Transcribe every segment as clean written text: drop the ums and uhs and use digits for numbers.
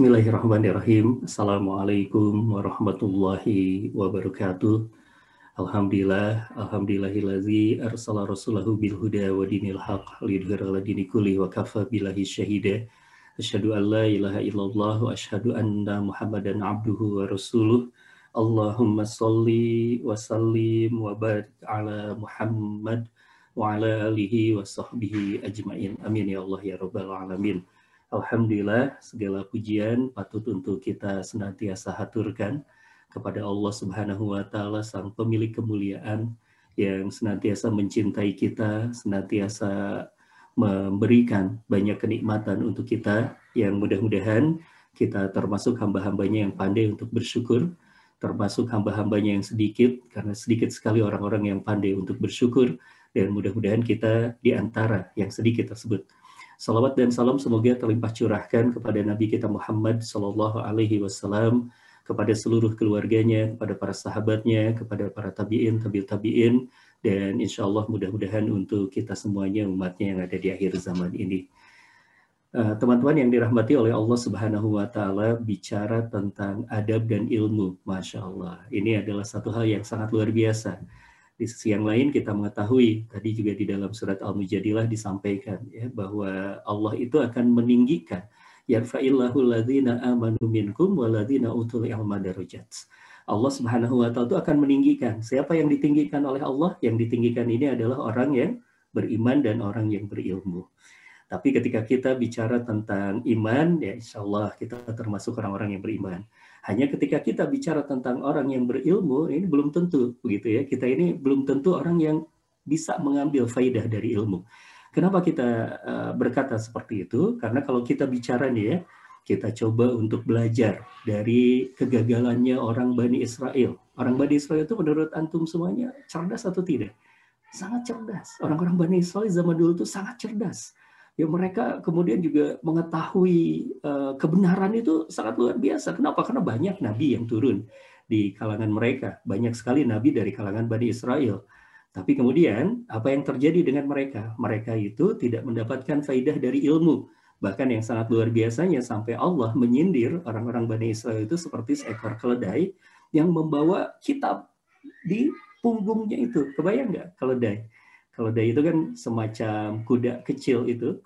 Bismillahirrahmanirrahim. Assalamualaikum warahmatullahi wabarakatuh. Alhamdulillahillazi arsala rasulahu bilhuda wa dinil haq lidhira ladini kulli wa kafa billahi syahida. Asyhadu an la ilaha illallah wa asyhadu anna muhammadan abduhu wa rasuluh. Allahumma salli wa sallim wa barik ala Muhammad wa ala alihi wa sahbihi ajmain. Amin ya Allah ya rabbal alamin. Alhamdulillah, segala pujian patut untuk kita senantiasa haturkan kepada Allah Subhanahu wa Ta'ala, Sang Pemilik Kemuliaan yang senantiasa mencintai kita, senantiasa memberikan banyak kenikmatan untuk kita, yang mudah-mudahan kita termasuk hamba-hambanya yang pandai untuk bersyukur, termasuk hamba-hambanya yang sedikit, karena sedikit sekali orang-orang yang pandai untuk bersyukur, dan mudah-mudahan kita di antara yang sedikit tersebut. Salawat dan salam semoga terlimpah curahkan kepada Nabi kita Muhammad Sallallahu Alaihi Wasallam, kepada seluruh keluarganya, kepada para sahabatnya, kepada para tabi'in, tabi'in, dan insya Allah mudah-mudahan untuk kita semuanya umatnya yang ada di akhir zaman ini. Teman-teman yang dirahmati oleh Allah Subhanahu wa Ta'ala, bicara tentang adab dan ilmu, Masya Allah. Ini adalah satu hal yang sangat luar biasa. Di sisi yang lain kita mengetahui, tadi juga di dalam surat Al-Mujadilah disampaikan ya, bahwa Allah itu akan meninggikan. Yarfa'illahu ladzina amanu minkum waladzina utul ilma darajat. Allah Subhanahu wa Ta'ala itu akan meninggikan. Siapa yang ditinggikan oleh Allah? Yang ditinggikan ini adalah orang yang beriman dan orang yang berilmu. Tapi ketika kita bicara tentang iman, ya insya Allah kita termasuk orang-orang yang beriman. Hanya ketika kita bicara tentang orang yang berilmu, ini belum tentu, begitu ya. Kita ini belum tentu orang yang bisa mengambil faidah dari ilmu. Kenapa kita berkata seperti itu? Karena kalau kita bicara nih ya, kita coba untuk belajar dari kegagalannya orang Bani Israel. Orang Bani Israel itu menurut antum semuanya cerdas atau tidak? Sangat cerdas. Orang-orang Bani Israel zaman dulu itu sangat cerdas. Ya, mereka kemudian juga mengetahui kebenaran itu sangat luar biasa. Kenapa? Karena banyak nabi yang turun di kalangan mereka. Banyak sekali nabi dari kalangan Bani Israel. Tapi kemudian apa yang terjadi dengan mereka? Mereka itu tidak mendapatkan faidah dari ilmu. Bahkan yang sangat luar biasanya sampai Allah menyindir orang-orang Bani Israel itu seperti seekor keledai yang membawa kitab di punggungnya itu. Kebayang nggak keledai? Keledai itu kan semacam kuda kecil itu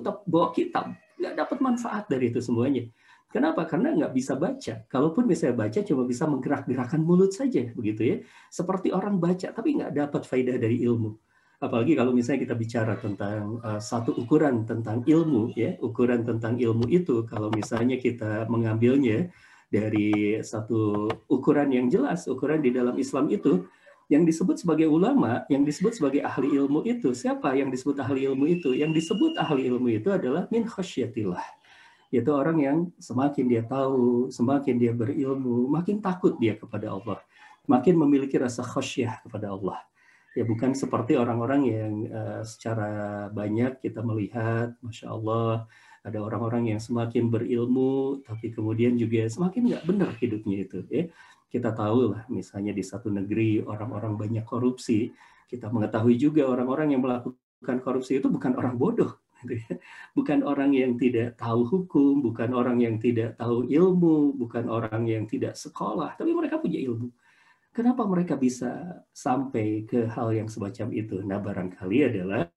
tetap bawa kitab, nggak dapat manfaat dari itu semuanya. Kenapa? Karena nggak bisa baca. Kalaupun misalnya baca, cuma bisa menggerak-gerakan mulut saja, begitu ya. Seperti orang baca, tapi nggak dapat faedah dari ilmu. Apalagi kalau misalnya kita bicara tentang satu ukuran tentang ilmu, ya, ukuran tentang ilmu itu kalau misalnya kita mengambilnya dari satu ukuran yang jelas, ukuran di dalam Islam itu. Yang disebut sebagai ulama, yang disebut sebagai ahli ilmu itu, siapa yang disebut ahli ilmu itu? Yang disebut ahli ilmu itu adalah min khasyatillah. Yaitu orang yang semakin dia tahu, semakin dia berilmu, makin takut dia kepada Allah. Makin memiliki rasa khasyah kepada Allah. Ya bukan seperti orang-orang yang secara banyak kita melihat, Masya Allah, ada orang-orang yang semakin berilmu, tapi kemudian juga semakin nggak benar hidupnya itu. Ya. Kita tahu lah, misalnya di satu negeri orang-orang banyak korupsi, kita mengetahui juga orang-orang yang melakukan korupsi itu bukan orang bodoh, gitu ya. Bukan orang yang tidak tahu hukum, bukan orang yang tidak tahu ilmu, bukan orang yang tidak sekolah, tapi mereka punya ilmu. Kenapa mereka bisa sampai ke hal yang semacam itu? Nah, barangkali adalah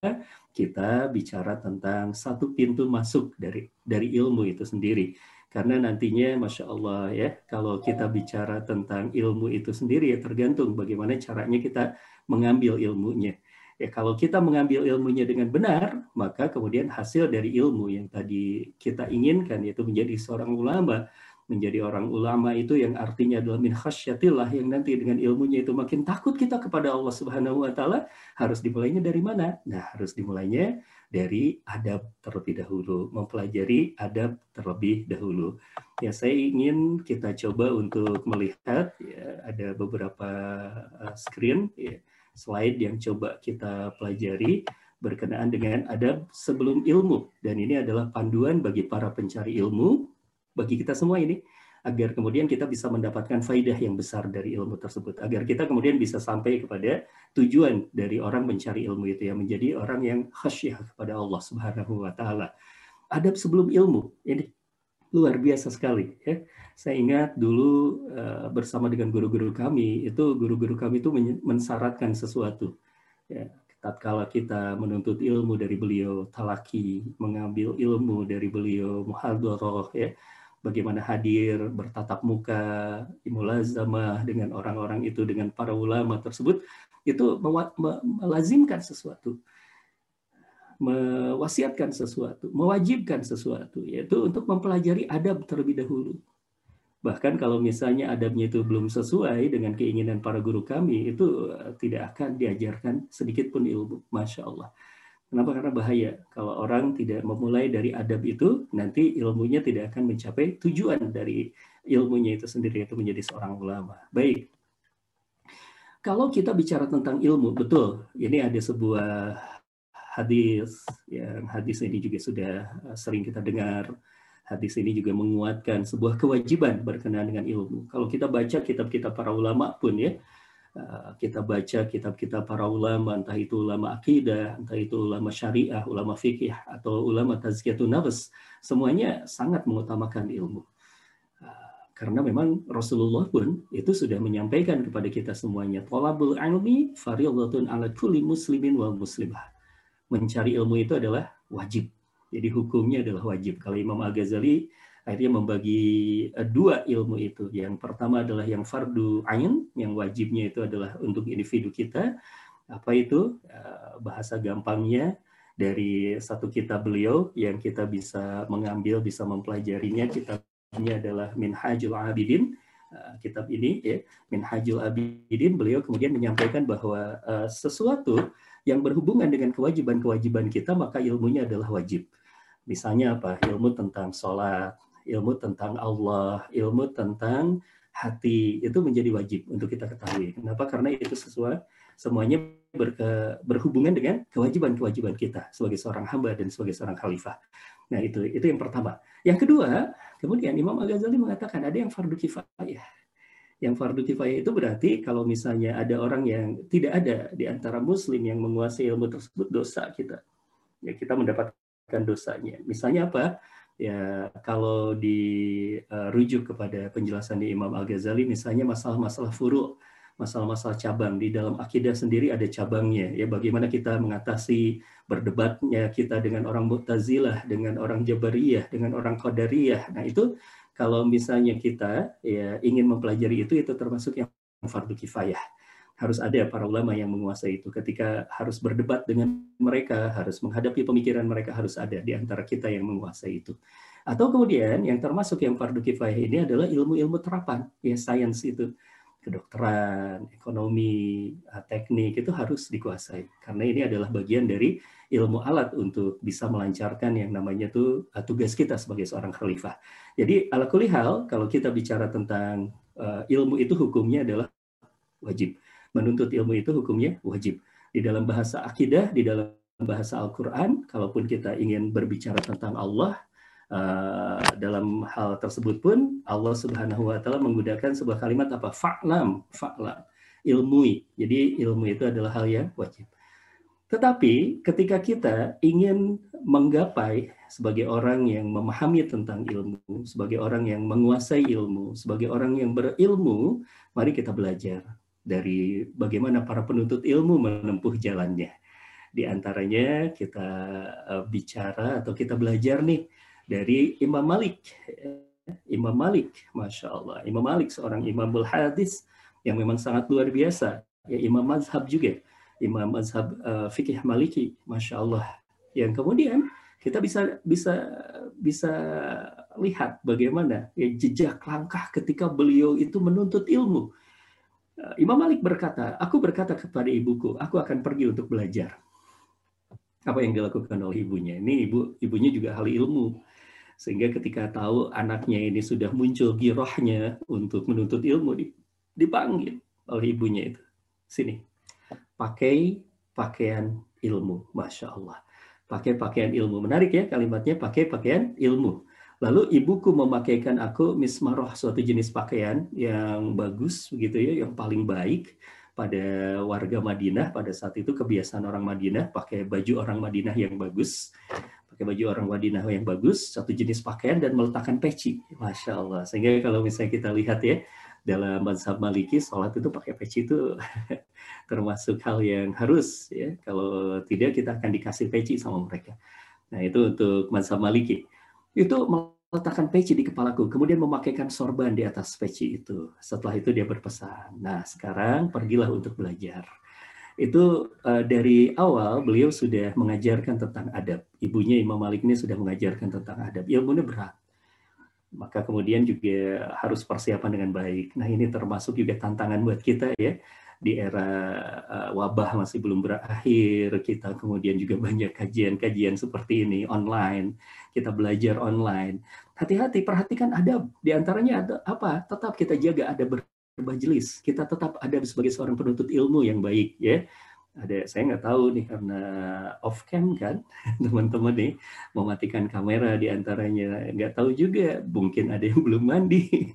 kita bicara tentang satu pintu masuk dari ilmu itu sendiri. Karena nantinya, Masya Allah, ya, kalau kita bicara tentang ilmu itu sendiri, ya tergantung bagaimana caranya kita mengambil ilmunya. Ya, kalau kita mengambil ilmunya dengan benar, maka kemudian hasil dari ilmu yang tadi kita inginkan, yaitu menjadi seorang ulama. Menjadi orang ulama itu yang artinya adalah min khasyatillah, yang nanti dengan ilmunya itu makin takut kita kepada Allah Subhanahu wa Ta'ala. Harus dimulainya dari mana? Nah, harus dimulainya dari adab terlebih dahulu, mempelajari adab terlebih dahulu. Ya, saya ingin kita coba untuk melihat ya, ada beberapa screen ya, slide yang coba kita pelajari berkenaan dengan adab sebelum ilmu, dan ini adalah panduan bagi para pencari ilmu, bagi kita semua ini, agar kemudian kita bisa mendapatkan faidah yang besar dari ilmu tersebut. Agar kita kemudian bisa sampai kepada tujuan dari orang mencari ilmu itu, yang menjadi orang yang khasyah kepada Allah Subhanahu wa Ta'ala. Adab sebelum ilmu, ini luar biasa sekali. Ya. Saya ingat dulu bersama dengan guru-guru kami, itu guru-guru kami itu mensyaratkan sesuatu. Ya, tatkala kita menuntut ilmu dari beliau, talaki, mengambil ilmu dari beliau, muhadharah, ya, bagaimana hadir, bertatap muka, mulazamah dengan orang-orang itu, dengan para ulama tersebut, itu melazimkan sesuatu, mewasiatkan sesuatu, mewajibkan sesuatu, yaitu untuk mempelajari adab terlebih dahulu. Bahkan kalau misalnya adabnya itu belum sesuai dengan keinginan para guru kami, itu tidak akan diajarkan sedikit pun ilmu. Masya Allah. Kenapa? Karena bahaya. Kalau orang tidak memulai dari adab itu, nanti ilmunya tidak akan mencapai tujuan dari ilmunya itu sendiri, yaitu menjadi seorang ulama. Baik. Kalau kita bicara tentang ilmu, betul. Ini ada sebuah hadis, yang hadis ini juga sudah sering kita dengar. Hadis ini juga menguatkan sebuah kewajiban berkenaan dengan ilmu. Kalau kita baca kitab-kitab para ulama pun, ya, kita baca kitab-kitab para ulama, entah itu ulama akidah, entah itu ulama syariah, ulama fikih, atau ulama tazkiyatun nafs, semuanya sangat mengutamakan ilmu. Karena memang Rasulullah pun itu sudah menyampaikan kepada kita semuanya, thalabul ilmi fardhatun 'ala kulli muslimin wal muslimah. Mencari ilmu itu adalah wajib. Jadi hukumnya adalah wajib. Kalau Imam Al-Ghazali akhirnya membagi dua ilmu itu. Yang pertama adalah yang fardu ain, yang wajibnya itu adalah untuk individu kita. Apa itu? Bahasa gampangnya dari satu kitab beliau yang kita bisa mengambil, bisa mempelajarinya. Kitabnya adalah Minhajul Abidin. Kitab ini, ya, Minhajul Abidin, beliau kemudian menyampaikan bahwa sesuatu yang berhubungan dengan kewajiban-kewajiban kita, maka ilmunya adalah wajib. Misalnya apa? Ilmu tentang sholat, ilmu tentang Allah, ilmu tentang hati, itu menjadi wajib untuk kita ketahui. Kenapa? Karena itu sesuai, semuanya berhubungan dengan kewajiban-kewajiban kita sebagai seorang hamba dan sebagai seorang khalifah. Nah, itu yang pertama. Yang kedua, kemudian Imam Al-Ghazali mengatakan ada yang fardu kifayah. Yang fardu kifayah itu berarti kalau misalnya ada orang yang tidak ada di antara muslim yang menguasai ilmu tersebut, dosa kita. Ya, kita mendapatkan dosanya. Misalnya apa? Ya, kalau dirujuk kepada penjelasan di Imam Al-Ghazali, misalnya masalah-masalah furu', masalah-masalah cabang. Di dalam akidah sendiri ada cabangnya. Ya, bagaimana kita mengatasi berdebatnya kita dengan orang Mu'tazilah, dengan orang Jabariyah, dengan orang Qadariyah. Nah, itu kalau misalnya kita, ya, ingin mempelajari itu termasuk yang fardu kifayah. Harus ada para ulama yang menguasai itu. Ketika harus berdebat dengan mereka, harus menghadapi pemikiran mereka, harus ada di antara kita yang menguasai itu. Atau kemudian yang termasuk yang fardu kifayah ini adalah ilmu-ilmu terapan, ya, sains itu, kedokteran, ekonomi, teknik, itu harus dikuasai. Karena ini adalah bagian dari ilmu alat untuk bisa melancarkan yang namanya tuh tugas kita sebagai seorang khalifah. Jadi ala kulli hal, kalau kita bicara tentang ilmu itu hukumnya adalah wajib. Menuntut ilmu itu hukumnya wajib. Di dalam bahasa akidah, di dalam bahasa Al-Quran, kalaupun kita ingin berbicara tentang Allah, dalam hal tersebut pun Allah Subhanahu wa taala menggunakan sebuah kalimat apa? Fa'lam, fa'lam, ilmui. Jadi ilmu itu adalah hal yang wajib. Tetapi ketika kita ingin menggapai sebagai orang yang memahami tentang ilmu, sebagai orang yang menguasai ilmu, sebagai orang yang berilmu, mari kita belajar dari bagaimana para penuntut ilmu menempuh jalannya. Di antaranya kita bicara atau kita belajar nih dari Imam Malik. Imam Malik, Masya Allah. Imam Malik seorang imamul hadis yang memang sangat luar biasa. Ya, imam mazhab juga. Imam mazhab fikih maliki, Masya Allah. Yang kemudian kita bisa lihat bagaimana, ya, jejak langkah ketika beliau itu menuntut ilmu. Imam Malik berkata, aku berkata kepada ibuku, aku akan pergi untuk belajar. Apa yang dilakukan oleh ibunya? Ini ibunya juga ahli ilmu. Sehingga ketika tahu anaknya ini sudah muncul girohnya untuk menuntut ilmu, dipanggil oleh ibunya itu. Sini, pakai pakaian ilmu. Masya Allah. Pakai pakaian ilmu. Menarik ya kalimatnya, pakai pakaian ilmu. Lalu ibuku memakaikan aku mismaroh, suatu jenis pakaian yang bagus, begitu ya, yang paling baik. Pada warga Madinah pada saat itu kebiasaan orang Madinah pakai baju orang Madinah yang bagus, pakai baju orang Wadinah yang bagus, satu jenis pakaian, dan meletakkan peci. Masya Allah. Sehingga kalau misalnya kita lihat ya, dalam mazhab Maliki, sholat itu pakai peci itu termasuk hal yang harus. Ya. Kalau tidak, kita akan dikasih peci sama mereka. Nah, itu untuk mazhab Maliki. Itu meletakkan peci di kepalaku, kemudian memakaikan sorban di atas peci itu. Setelah itu dia berpesan, nah sekarang pergilah untuk belajar. Itu dari awal beliau sudah mengajarkan tentang adab. Ibunya Imam Malik ini sudah mengajarkan tentang adab. Ilmunya berat. Maka kemudian juga harus persiapan dengan baik. Nah ini termasuk juga tantangan buat kita ya. Di era wabah masih belum berakhir, kita kemudian juga banyak kajian-kajian seperti ini, online, kita belajar online. Hati-hati, perhatikan adab. Di antaranya ada apa? Tetap kita jaga adab bermajelis. Kita tetap adab sebagai seorang penuntut ilmu yang baik, ya. Ada, saya nggak tahu nih karena off cam kan, teman-teman nih mematikan kamera di antaranya, nggak tahu juga, mungkin ada yang belum mandi,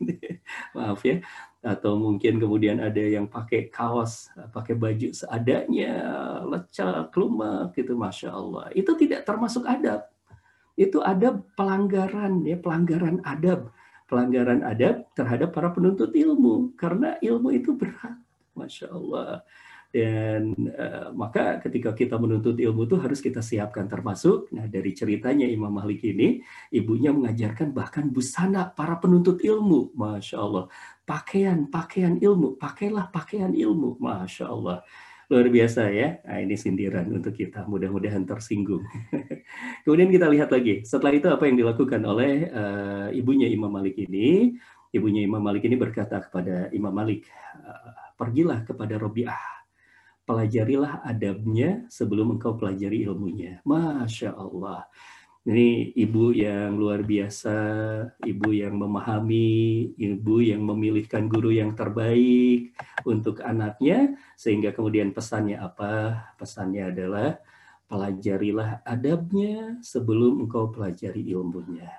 maaf ya, atau mungkin kemudian ada yang pakai kaos, pakai baju seadanya, lecak, lumak gitu, masya Allah, itu tidak termasuk adab, itu adab pelanggaran ya, pelanggaran adab terhadap para penuntut ilmu, karena ilmu itu berat, masya Allah. Dan maka ketika kita menuntut ilmu itu harus kita siapkan termasuk, nah dari ceritanya Imam Malik ini, ibunya mengajarkan bahkan busana para penuntut ilmu, masya Allah, pakaian ilmu, pakailah pakaian ilmu, masya Allah, luar biasa ya. Nah, ini sindiran untuk kita, mudah-mudahan tersinggung. Kemudian kita lihat lagi, setelah itu apa yang dilakukan oleh ibunya Imam Malik ini. Ibunya Imam Malik ini berkata kepada Imam Malik, pergilah kepada Robi'ah, pelajarilah adabnya sebelum engkau pelajari ilmunya. Masya Allah. Ini ibu yang luar biasa, ibu yang memahami, ibu yang memilihkan guru yang terbaik untuk anaknya, sehingga kemudian pesannya apa? Pesannya adalah, pelajarilah adabnya sebelum engkau pelajari ilmunya.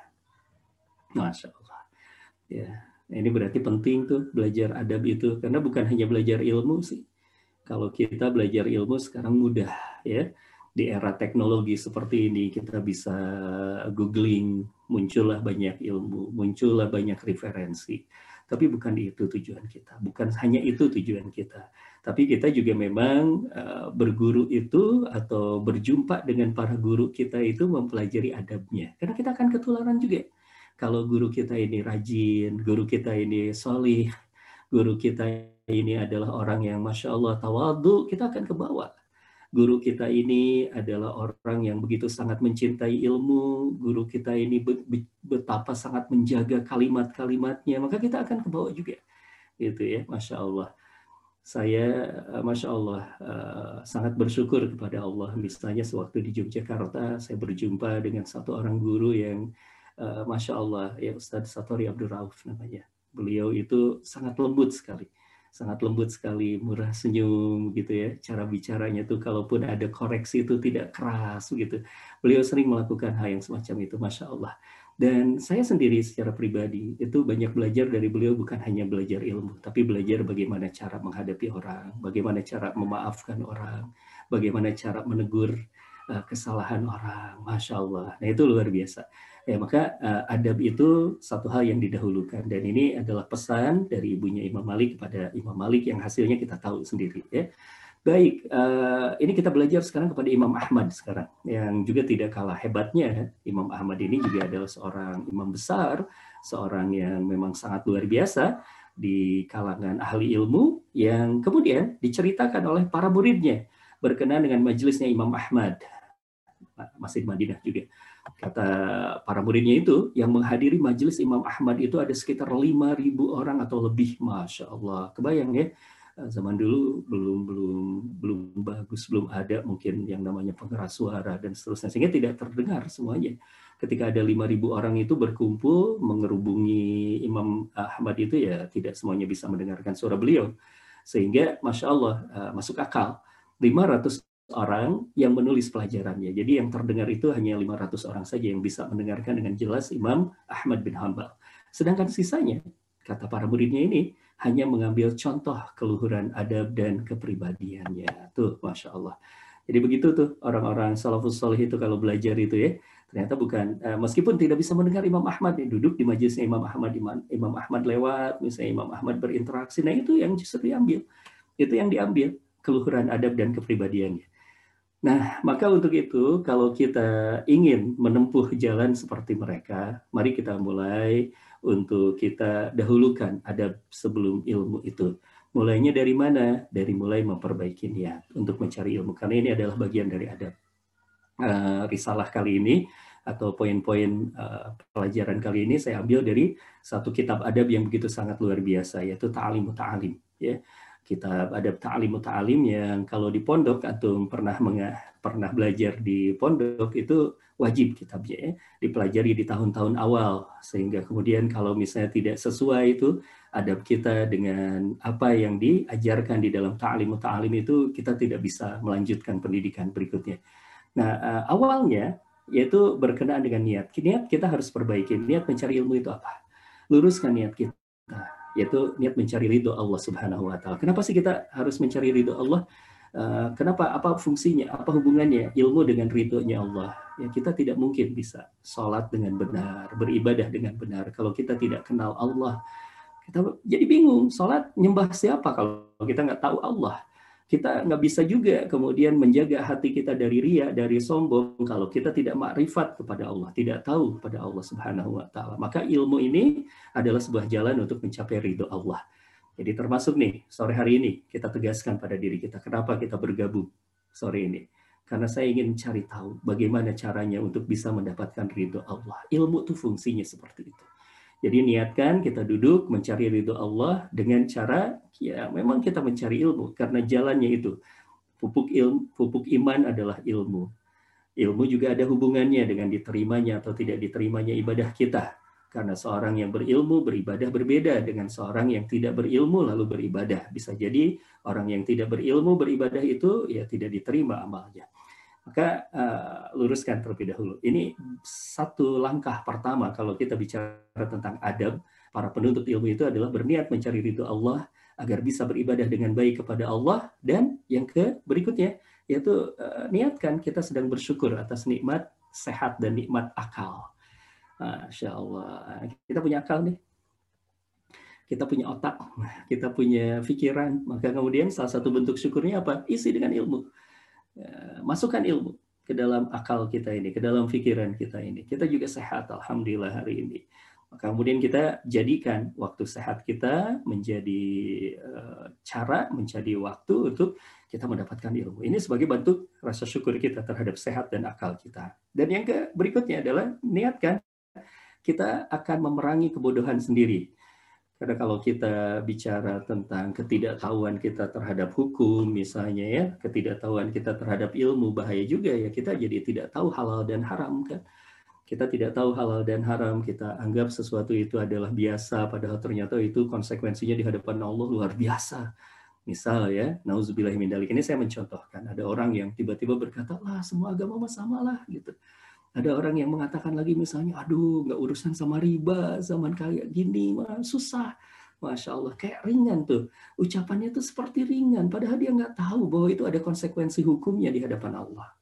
Masya Allah. Ya, ini berarti penting tuh belajar adab itu, karena bukan hanya belajar ilmu sih. Kalau kita belajar ilmu sekarang mudah ya, di era teknologi seperti ini kita bisa googling, muncullah banyak ilmu, muncullah banyak referensi. Tapi bukan itu tujuan kita, bukan hanya itu tujuan kita. Tapi kita juga memang berguru itu atau berjumpa dengan para guru kita itu mempelajari adabnya. Karena kita akan ketularan juga. Kalau guru kita ini rajin, guru kita ini solih, guru kita ini adalah orang yang masya Allah tawadu, kita akan ke bawah. Guru kita ini adalah orang yang begitu sangat mencintai ilmu, guru kita ini betapa sangat menjaga kalimat-kalimatnya, maka kita akan ke bawah juga. Gitu ya, masya Allah. Saya masya Allah sangat bersyukur kepada Allah. Misalnya sewaktu di Yogyakarta, saya berjumpa dengan satu orang guru yang masya Allah, ya Ustadz Satori Abdur Rauf namanya. Beliau itu sangat lembut sekali. Sangat lembut sekali, murah senyum gitu ya. Cara bicaranya tuh kalaupun ada koreksi itu tidak keras gitu. Beliau sering melakukan hal yang semacam itu, masya Allah. Dan saya sendiri secara pribadi itu banyak belajar dari beliau, bukan hanya belajar ilmu, tapi belajar bagaimana cara menghadapi orang, bagaimana cara memaafkan orang, bagaimana cara menegur kesalahan orang, masya Allah. Nah itu luar biasa. Ya, maka adab itu satu hal yang didahulukan, dan ini adalah pesan dari ibunya Imam Malik kepada Imam Malik yang hasilnya kita tahu sendiri. Ya. Baik, ini kita belajar sekarang kepada Imam Ahmad sekarang, yang juga tidak kalah hebatnya. Imam Ahmad ini juga adalah seorang imam besar, seorang yang memang sangat luar biasa di kalangan ahli ilmu, yang kemudian diceritakan oleh para muridnya berkenaan dengan majelisnya Imam Ahmad, Masjid Madinah juga. Kata para muridnya itu, yang menghadiri majelis Imam Ahmad itu ada sekitar 5.000 orang atau lebih, masya Allah. Kebayang ya, zaman dulu belum bagus, belum ada mungkin yang namanya pengeras suara dan seterusnya, sehingga tidak terdengar semuanya. Ketika ada 5.000 orang itu berkumpul mengerubungi Imam Ahmad itu, ya tidak semuanya bisa mendengarkan suara beliau, sehingga masya Allah masuk akal 500 orang yang menulis pelajarannya. Jadi yang terdengar itu hanya 500 orang saja yang bisa mendengarkan dengan jelas Imam Ahmad bin Hanbal. Sedangkan sisanya, kata para muridnya ini, hanya mengambil contoh keluhuran adab dan kepribadiannya. Tuh, masya Allah. Jadi begitu tuh orang-orang salafus salih itu kalau belajar itu ya. Ternyata bukan, meskipun tidak bisa mendengar Imam Ahmad, ya, duduk di majelisnya Imam Ahmad, Imam Ahmad lewat, misalnya Imam Ahmad berinteraksi, nah itu yang justru diambil. Itu yang diambil, keluhuran adab dan kepribadiannya. Nah, maka untuk itu, kalau kita ingin menempuh jalan seperti mereka, mari kita mulai untuk kita dahulukan adab sebelum ilmu itu. Mulainya dari mana? Dari mulai memperbaiki niat untuk mencari ilmu, karena ini adalah bagian dari adab. Risalah kali ini atau poin-poin pelajaran kali ini saya ambil dari satu kitab adab yang begitu sangat luar biasa, yaitu Ta'alimu Ta'alim, ya. Kitab adab Ta'alimu Ta'alim yang kalau di pondok atau pernah belajar di pondok itu wajib kitabnya, ya, dipelajari di tahun-tahun awal, sehingga kemudian kalau misalnya tidak sesuai itu adab kita dengan apa yang diajarkan di dalam Ta'alimu Ta'alim itu, kita tidak bisa melanjutkan pendidikan berikutnya. Nah, awalnya yaitu berkenaan dengan niat. Niat kita harus perbaiki. Niat mencari ilmu itu apa? Luruskan niat kita, yaitu niat mencari ridho Allah Subhanahu wa Ta'ala. Kenapa sih kita harus mencari ridho Allah? Kenapa? Apa fungsinya? Apa hubungannya ilmu dengan ridhonya Allah? Ya, kita tidak mungkin bisa sholat dengan benar, beribadah dengan benar kalau kita tidak kenal Allah. Kita jadi bingung, sholat nyembah siapa kalau kita nggak tahu Allah? Kita nggak bisa juga kemudian menjaga hati kita dari riya, dari sombong, kalau kita tidak makrifat kepada Allah, tidak tahu kepada Allah Subhanahu wa Ta'ala. Maka ilmu ini adalah sebuah jalan untuk mencapai ridho Allah. Jadi termasuk nih, sore hari ini kita tegaskan pada diri kita, kenapa kita bergabung sore ini. Karena saya ingin cari tahu bagaimana caranya untuk bisa mendapatkan ridho Allah. Ilmu itu fungsinya seperti itu. Jadi niatkan kita duduk mencari ridho Allah dengan cara ya memang kita mencari ilmu, karena jalannya itu pupuk iman adalah ilmu. Ilmu juga ada hubungannya dengan diterimanya atau tidak diterimanya ibadah kita. Karena seorang yang berilmu beribadah berbeda dengan seorang yang tidak berilmu lalu beribadah. Bisa jadi orang yang tidak berilmu beribadah itu ya tidak diterima amalnya. Maka luruskan terlebih dahulu. Ini satu langkah pertama kalau kita bicara tentang adab. Para penuntut ilmu itu adalah berniat mencari ridho Allah agar bisa beribadah dengan baik kepada Allah. Dan yang berikutnya yaitu niatkan kita sedang bersyukur atas nikmat sehat dan nikmat akal. Masya Allah, kita punya akal nih. Kita punya otak, kita punya pikiran. Maka kemudian salah satu bentuk syukurnya apa? Isi dengan ilmu. Masukkan ilmu ke dalam akal kita ini, ke dalam pikiran kita ini. Kita juga sehat, alhamdulillah hari ini. Maka kemudian kita jadikan waktu sehat kita menjadi cara, menjadi waktu untuk kita mendapatkan ilmu. Ini sebagai bentuk rasa syukur kita terhadap sehat dan akal kita. Dan yang berikutnya adalah niatkan kita akan memerangi kebodohan sendiri. Karena kalau kita bicara tentang ketidaktahuan kita terhadap hukum misalnya, ya, ketidaktahuan kita terhadap ilmu, bahaya juga ya, kita jadi tidak tahu halal dan haram kan. Kita tidak tahu halal dan haram, kita anggap sesuatu itu adalah biasa, padahal ternyata itu konsekuensinya di hadapan Allah luar biasa. Misal ya, nauzubillahi min dzalik, ini saya mencontohkan, ada orang yang tiba-tiba berkata, lah semua agama sama lah gitu. Ada orang yang mengatakan lagi misalnya, aduh nggak urusan sama riba, zaman kayak gini, mah susah. Masya Allah, kayak ringan tuh. Ucapannya tuh seperti ringan, padahal dia nggak tahu bahwa itu ada konsekuensi hukumnya di hadapan Allah.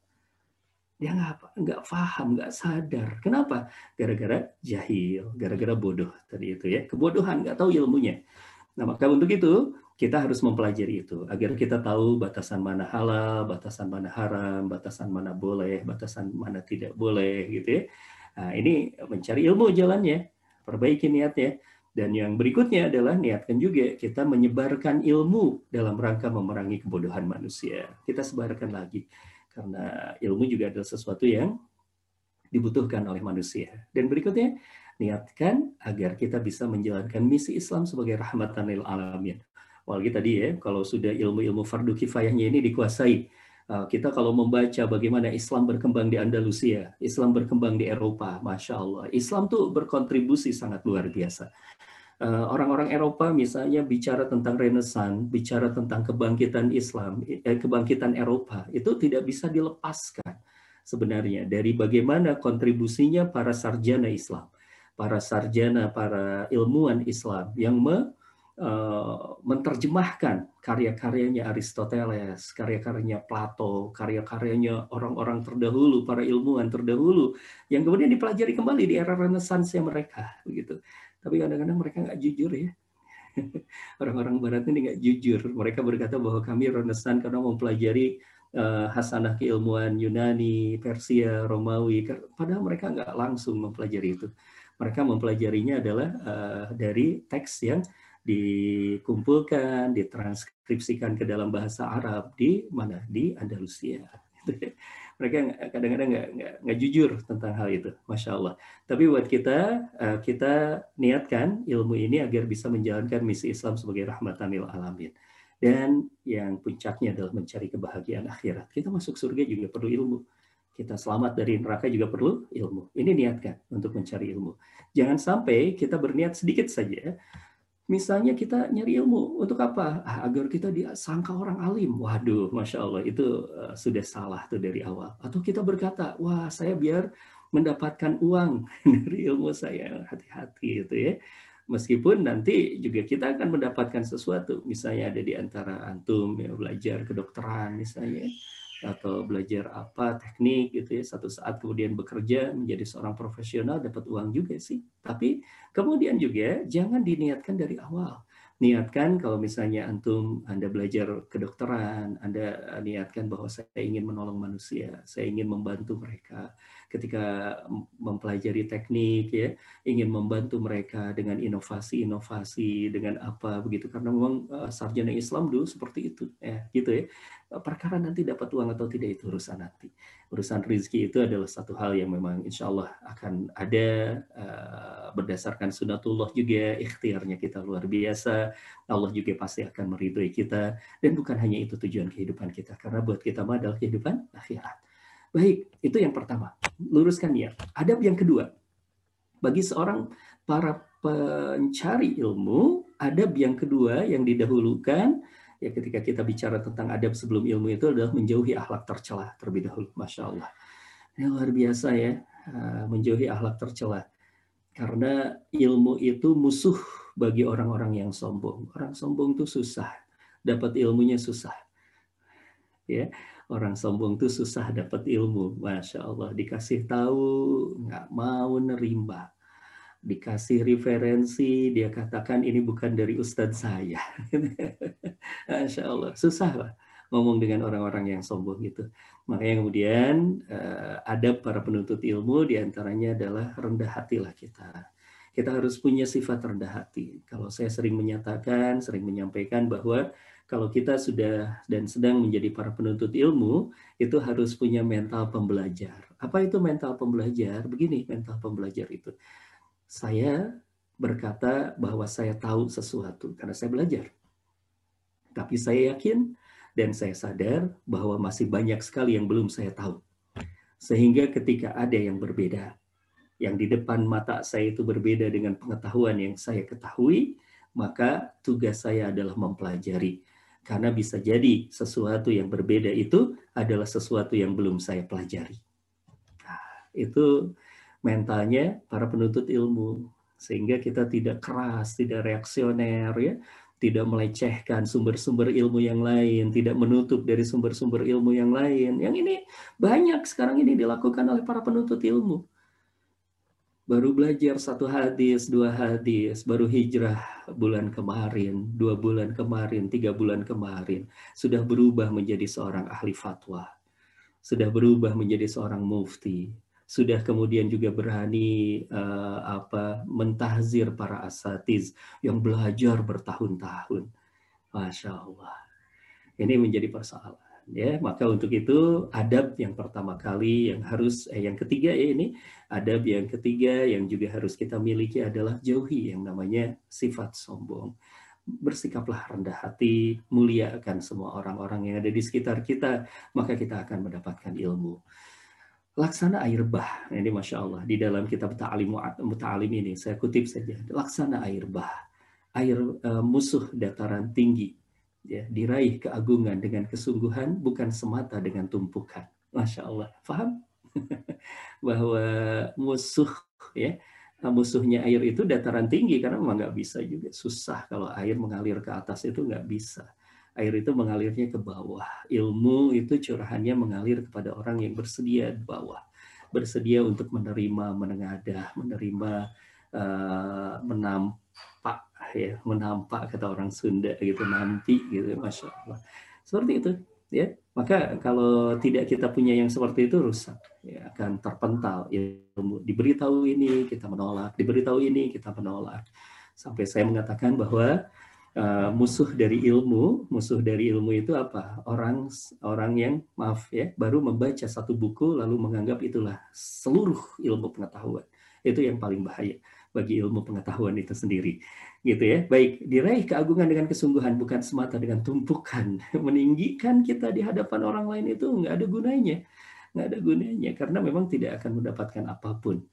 Dia nggak paham, nggak sadar. Kenapa? Gara-gara jahil, gara-gara bodoh tadi itu ya. Kebodohan, nggak tahu ilmunya. Nah maka untuk itu, kita harus mempelajari itu agar kita tahu batasan mana halal, batasan mana haram, batasan mana boleh, batasan mana tidak boleh gitu ya. Nah, ini mencari ilmu jalannya, perbaiki niatnya. Dan yang berikutnya adalah niatkan juga kita menyebarkan ilmu dalam rangka memerangi kebodohan manusia. Kita sebarkan lagi karena ilmu juga adalah sesuatu yang dibutuhkan oleh manusia. Dan berikutnya niatkan agar kita bisa menjalankan misi Islam sebagai rahmatan lil alamin. Apalagi tadi ya, kalau sudah ilmu-ilmu fardu kifayahnya ini dikuasai, kita kalau membaca bagaimana Islam berkembang di Andalusia, Islam berkembang di Eropa, Masya Allah. Islam tuh berkontribusi sangat luar biasa. Orang-orang Eropa misalnya bicara tentang Renaissance, bicara tentang kebangkitan Islam, kebangkitan Eropa, itu tidak bisa dilepaskan sebenarnya dari bagaimana kontribusinya para sarjana Islam, para ilmuwan Islam yang menerjemahkan karya-karyanya Aristoteles, karya-karyanya Plato, karya-karyanya orang-orang terdahulu, para ilmuwan terdahulu, yang kemudian dipelajari kembali di era Renesansnya mereka, begitu. Tapi kadang-kadang mereka nggak jujur ya. Orang-orang Barat ini nggak jujur. Mereka berkata bahwa kami Renesans karena mempelajari hasanah keilmuan Yunani, Persia, Romawi, padahal mereka nggak langsung mempelajari itu. Mereka mempelajarinya adalah dari teks yang dikumpulkan, ditranskripsikan ke dalam bahasa Arab di mana, di Andalusia. Mereka kadang-kadang nggak jujur tentang hal itu, Masya Allah. Tapi buat kita, kita niatkan ilmu ini agar bisa menjalankan misi Islam sebagai rahmatan lil alamin. Dan yang puncaknya adalah mencari kebahagiaan akhirat. Kita masuk surga juga perlu ilmu. Kita selamat dari neraka juga perlu ilmu. Ini niatkan untuk mencari ilmu. Jangan sampai kita berniat sedikit saja. Misalnya kita nyari ilmu untuk apa? Agar kita disangka orang alim. Waduh, Masya Allah, itu sudah salah tuh dari awal. Atau kita berkata, wah saya biar mendapatkan uang dari ilmu saya. Hati-hati gitu ya. Meskipun nanti juga kita akan mendapatkan sesuatu, misalnya ada di antara antum ya, belajar kedokteran misalnya, atau belajar apa teknik gitu ya, satu saat kemudian bekerja menjadi seorang profesional dapat uang juga sih. Tapi kemudian juga jangan diniatkan dari awal. Niatkan kalau misalnya antum Anda belajar kedokteran, Anda niatkan bahwa saya ingin menolong manusia, saya ingin membantu mereka. Ketika mempelajari teknik ya, ingin membantu mereka dengan inovasi-inovasi, dengan apa begitu, karena memang sarjana Islam dulu seperti itu ya, gitu ya. Perkara nanti dapat uang atau tidak itu urusan nanti. Urusan rezeki itu adalah satu hal yang memang insya Allah akan ada, berdasarkan sunatullah juga, ikhtiarnya kita luar biasa, Allah juga pasti akan meridhoi kita. Dan bukan hanya itu tujuan kehidupan kita, karena buat kita adalah kehidupan akhirat. Baik, itu yang pertama. Luruskan niat. Adab yang kedua. Bagi seorang para pencari ilmu, adab yang kedua yang didahulukan, ya ketika kita bicara tentang adab sebelum ilmu itu adalah menjauhi akhlak tercela terlebih dahulu. Masya Allah. Ini luar biasa ya, menjauhi akhlak tercela. Karena ilmu itu musuh bagi orang-orang yang sombong. Orang sombong itu susah. Dapat ilmunya susah. Ya. Orang sombong itu susah dapat ilmu, Masya Allah. Dikasih tahu, nggak mau nerima. Dikasih referensi, dia katakan ini bukan dari Ustadz saya. Masya Allah, susah lah ngomong dengan orang-orang yang sombong gitu. Makanya kemudian adab para penuntut ilmu diantaranya adalah rendah hatilah kita. Kita harus punya sifat rendah hati. Kalau saya sering menyatakan, sering menyampaikan bahwa kalau kita sudah dan sedang menjadi para penuntut ilmu, itu harus punya mental pembelajar. Apa itu mental pembelajar? Begini mental pembelajar itu. Saya berkata bahwa saya tahu sesuatu karena saya belajar. Tapi saya yakin dan saya sadar bahwa masih banyak sekali yang belum saya tahu. Sehingga ketika ada yang berbeda, yang di depan mata saya itu berbeda dengan pengetahuan yang saya ketahui, maka tugas saya adalah mempelajari. Karena bisa jadi sesuatu yang berbeda itu adalah sesuatu yang belum saya pelajari. Nah, itu mentalnya para penuntut ilmu. Sehingga kita tidak keras, tidak reaksioner, ya, tidak melecehkan sumber-sumber ilmu yang lain, tidak menutup dari sumber-sumber ilmu yang lain. Yang ini banyak sekarang ini dilakukan oleh para penuntut ilmu. Baru belajar satu hadis, dua hadis, baru hijrah bulan kemarin, 2 bulan kemarin, 3 bulan kemarin, sudah berubah menjadi seorang ahli fatwa, sudah berubah menjadi seorang mufti, sudah kemudian juga berani mentahzir para asatiz yang belajar bertahun-tahun. Masya Allah. Ini menjadi persoalan. Ya, maka untuk itu adab yang pertama kali yang harus yang ketiga ya, ini adab yang ketiga yang juga harus kita miliki adalah jauhi yang namanya sifat sombong. Bersikaplah rendah hati, muliakan semua orang-orang yang ada di sekitar kita, maka kita akan mendapatkan ilmu. Laksana air bah. Ini Masya Allah di dalam kitab Ta'lim Muta'alim ini saya kutip saja. Laksana air bah. Air musuh dataran tinggi. Ya, diraih keagungan dengan kesungguhan bukan semata dengan tumpukan. Masya Allah, paham? Bahwa musuh ya Nah, musuhnya air itu dataran tinggi, karena memang nggak bisa juga. Susah kalau air mengalir ke atas, itu nggak bisa. Air itu mengalirnya ke bawah. Ilmu itu curahannya mengalir kepada orang yang bersedia di bawah. Bersedia untuk menerima, menengadah, menerima, menampak, ya, menampak kata orang Sunda gitu, nanti gitu, Masya Allah. Seperti itu, ya. Maka kalau tidak kita punya yang seperti itu, rusak, ya, akan terpental. Ilmu diberitahu ini kita menolak, diberitahu ini kita menolak. Sampai saya mengatakan bahwa musuh dari ilmu itu apa? Orang yang, maaf ya, baru membaca satu buku lalu menganggap itulah seluruh ilmu pengetahuan. Itu yang paling bahaya bagi ilmu pengetahuan itu sendiri, gitu ya. Baik, diraih keagungan dengan kesungguhan, bukan semata dengan tumpukan. Meninggikan kita di hadapan orang lain itu nggak ada gunanya, nggak ada gunanya, karena memang tidak akan mendapatkan apapun.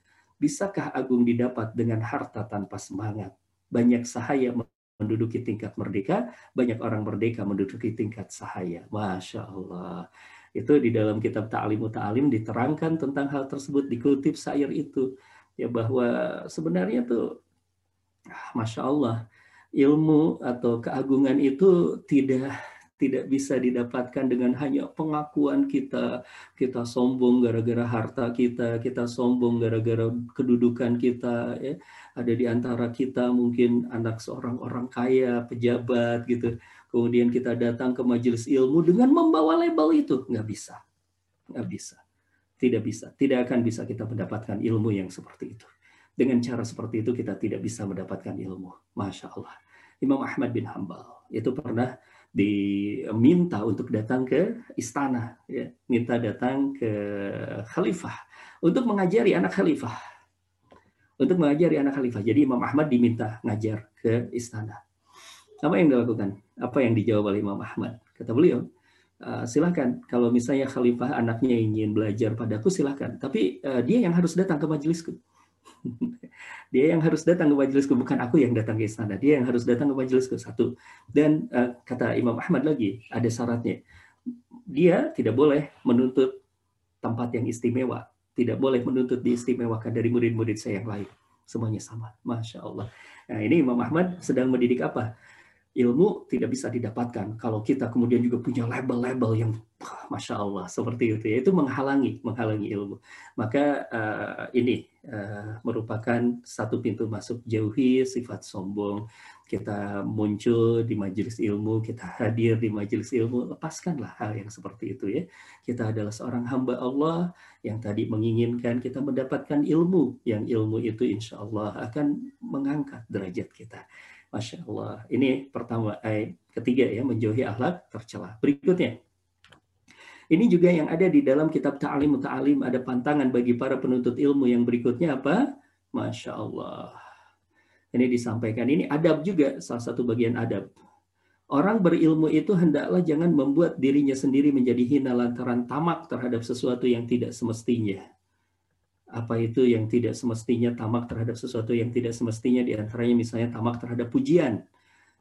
Bisakah agung didapat dengan harta tanpa semangat? Banyak sahaya menduduki tingkat merdeka, banyak orang merdeka menduduki tingkat sahaya. Masya Allah. Itu di dalam kitab Ta'limu Ta'lim diterangkan tentang hal tersebut, dikutip syair itu. Ya, bahwa sebenarnya tuh, Masya Allah, ilmu atau keagungan itu tidak bisa didapatkan dengan hanya pengakuan kita. Kita sombong gara-gara harta kita, kita sombong gara-gara kedudukan kita, ya. Ada di antara kita mungkin anak seorang orang kaya, pejabat gitu. Kemudian kita datang ke majelis ilmu dengan membawa label itu. Nggak bisa. Nggak bisa. Tidak bisa. Tidak akan bisa kita mendapatkan ilmu yang seperti itu. Dengan cara seperti itu kita tidak bisa mendapatkan ilmu. Masya Allah. Imam Ahmad bin Hambal itu pernah diminta untuk datang ke istana, ya. Minta datang ke khalifah untuk mengajari anak khalifah. Untuk mengajari anak khalifah. Jadi Imam Ahmad diminta ngajar ke istana. Apa yang dilakukan? Apa yang dijawab oleh Imam Ahmad? Kata beliau, silakan kalau misalnya khalifah anaknya ingin belajar padaku silakan. Tapi dia yang harus datang ke majelisku. Dia yang harus datang ke majelisku, bukan aku yang datang ke istana. Dia yang harus datang ke majelisku, satu. Dan kata Imam Ahmad lagi, ada syaratnya. Dia tidak boleh menuntut tempat yang istimewa. Tidak boleh menuntut diistimewakan dari murid-murid saya yang lain. Semuanya sama. Masya Allah. Nah, ini Imam Ahmad sedang mendidik apa? Ilmu tidak bisa didapatkan kalau kita kemudian juga punya label-label yang Masya Allah seperti itu, yaitu menghalangi ilmu. Maka ini merupakan satu pintu masuk. Jauhi sifat sombong. Kita muncul di majelis ilmu, kita hadir di majelis ilmu, lepaskanlah hal yang seperti itu, ya. Kita adalah seorang hamba Allah yang tadi menginginkan kita mendapatkan ilmu, yang ilmu itu insya Allah akan mengangkat derajat kita. Masya Allah. Ini pertama, ketiga ya, menjauhi akhlak tercela. Berikutnya, ini juga yang ada di dalam kitab Ta'limu Ta'lim, ada pantangan bagi para penuntut ilmu yang berikutnya apa? Masya Allah. Ini disampaikan, ini adab juga, salah satu bagian adab. Orang berilmu itu hendaklah jangan membuat dirinya sendiri menjadi hina lantaran tamak terhadap sesuatu yang tidak semestinya. Apa itu yang tidak semestinya? Tamak terhadap sesuatu yang tidak semestinya, diantaranya misalnya tamak terhadap pujian,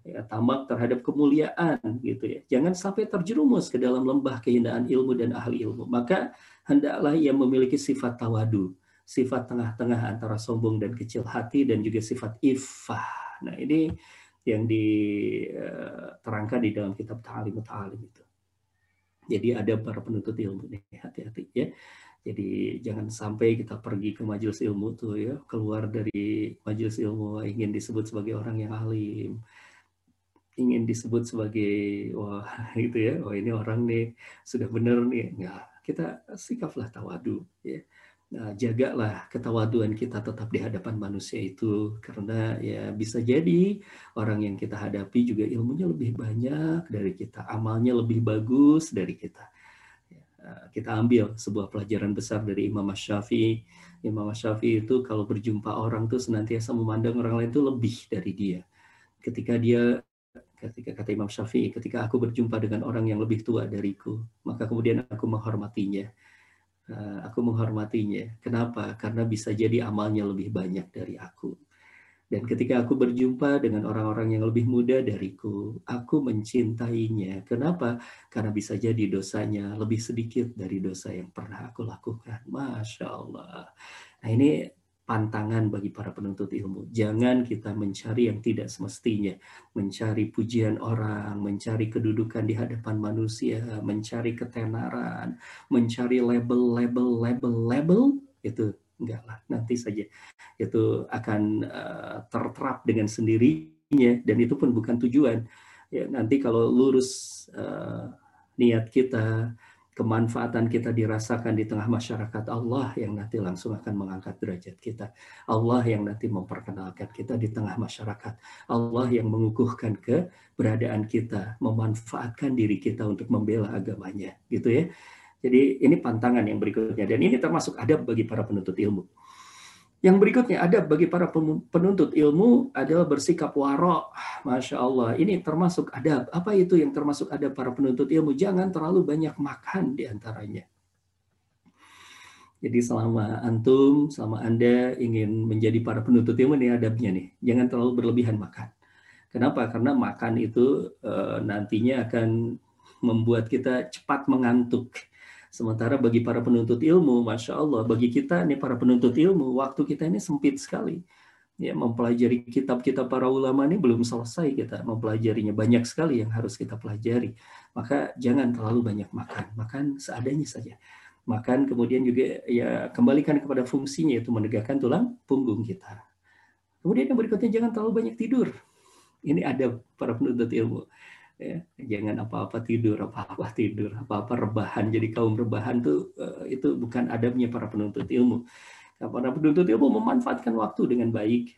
ya, tamak terhadap kemuliaan, gitu ya. Jangan sampai terjerumus ke dalam lembah kehinaan ilmu dan ahli ilmu. Maka hendaklah ia memiliki sifat tawadu, sifat tengah-tengah antara sombong dan kecil hati, dan juga sifat iffah. Nah, ini yang diterangkan di dalam kitab Ta'limu Ta'lim itu. Jadi ada para penuntut ilmu nih, hati-hati ya. Jadi jangan sampai kita pergi ke majelis ilmu tuh ya, keluar dari majelis ilmu ingin disebut sebagai orang yang alim, ingin disebut sebagai wah gitu ya, wah ini orang nih sudah bener nih. Nah, kita sikaplah tawadu ya. Nah, jagalah ketawaduan kita tetap di hadapan manusia itu, karena ya bisa jadi orang yang kita hadapi juga ilmunya lebih banyak dari kita, amalnya lebih bagus dari kita. Kita ambil sebuah pelajaran besar dari Imam Syafi'i. Imam Syafi'i itu kalau berjumpa orang tuh senantiasa memandang orang lain itu lebih dari dia. Ketika kata Imam Syafi'i, ketika aku berjumpa dengan orang yang lebih tua dariku, maka kemudian aku menghormatinya. Aku menghormatinya. Kenapa? Karena bisa jadi amalnya lebih banyak dari aku. Dan ketika aku berjumpa dengan orang-orang yang lebih muda dariku, aku mencintainya. Kenapa? Karena bisa jadi dosanya lebih sedikit dari dosa yang pernah aku lakukan. Masya Allah. Nah, ini pantangan bagi para penuntut ilmu. Jangan kita mencari yang tidak semestinya, mencari pujian orang, mencari kedudukan di hadapan manusia, mencari ketenaran, mencari label, itu enggaklah. Nanti saja itu akan terterap dengan sendirinya, dan itu pun bukan tujuan. Ya, nanti kalau lurus niat kita, kemanfaatan kita dirasakan di tengah masyarakat, Allah yang nanti langsung akan mengangkat derajat kita. Allah yang nanti memperkenalkan kita di tengah masyarakat. Allah yang mengukuhkan keberadaan kita, memanfaatkan diri kita untuk membela agamanya, gitu ya. Jadi ini pantangan yang berikutnya, dan ini termasuk adab bagi para penuntut ilmu. Yang berikutnya, adab bagi para penuntut ilmu adalah bersikap waro. Masya Allah, ini termasuk adab. Apa itu yang termasuk adab para penuntut ilmu? Jangan terlalu banyak makan di antaranya. Jadi selama antum, selama Anda ingin menjadi para penuntut ilmu, ini adabnya nih. Jangan terlalu berlebihan makan. Kenapa? Karena makan itu nantinya akan membuat kita cepat mengantuk. Sementara bagi para penuntut ilmu, Masya Allah, bagi kita nih para penuntut ilmu, waktu kita ini sempit sekali. Ya, mempelajari kitab-kitab para ulama ini belum selesai kita mempelajarinya. Banyak sekali yang harus kita pelajari. Maka jangan terlalu banyak makan. Makan seadanya saja. Makan kemudian juga ya kembalikan kepada fungsinya, yaitu menegakkan tulang punggung kita. Kemudian yang berikutnya, jangan terlalu banyak tidur. Ini ada para penuntut ilmu. Ya, jangan apa-apa tidur, apa-apa rebahan. Jadi kaum rebahan tuh itu bukan adabnya para penuntut ilmu. Nah, para penuntut ilmu memanfaatkan waktu dengan baik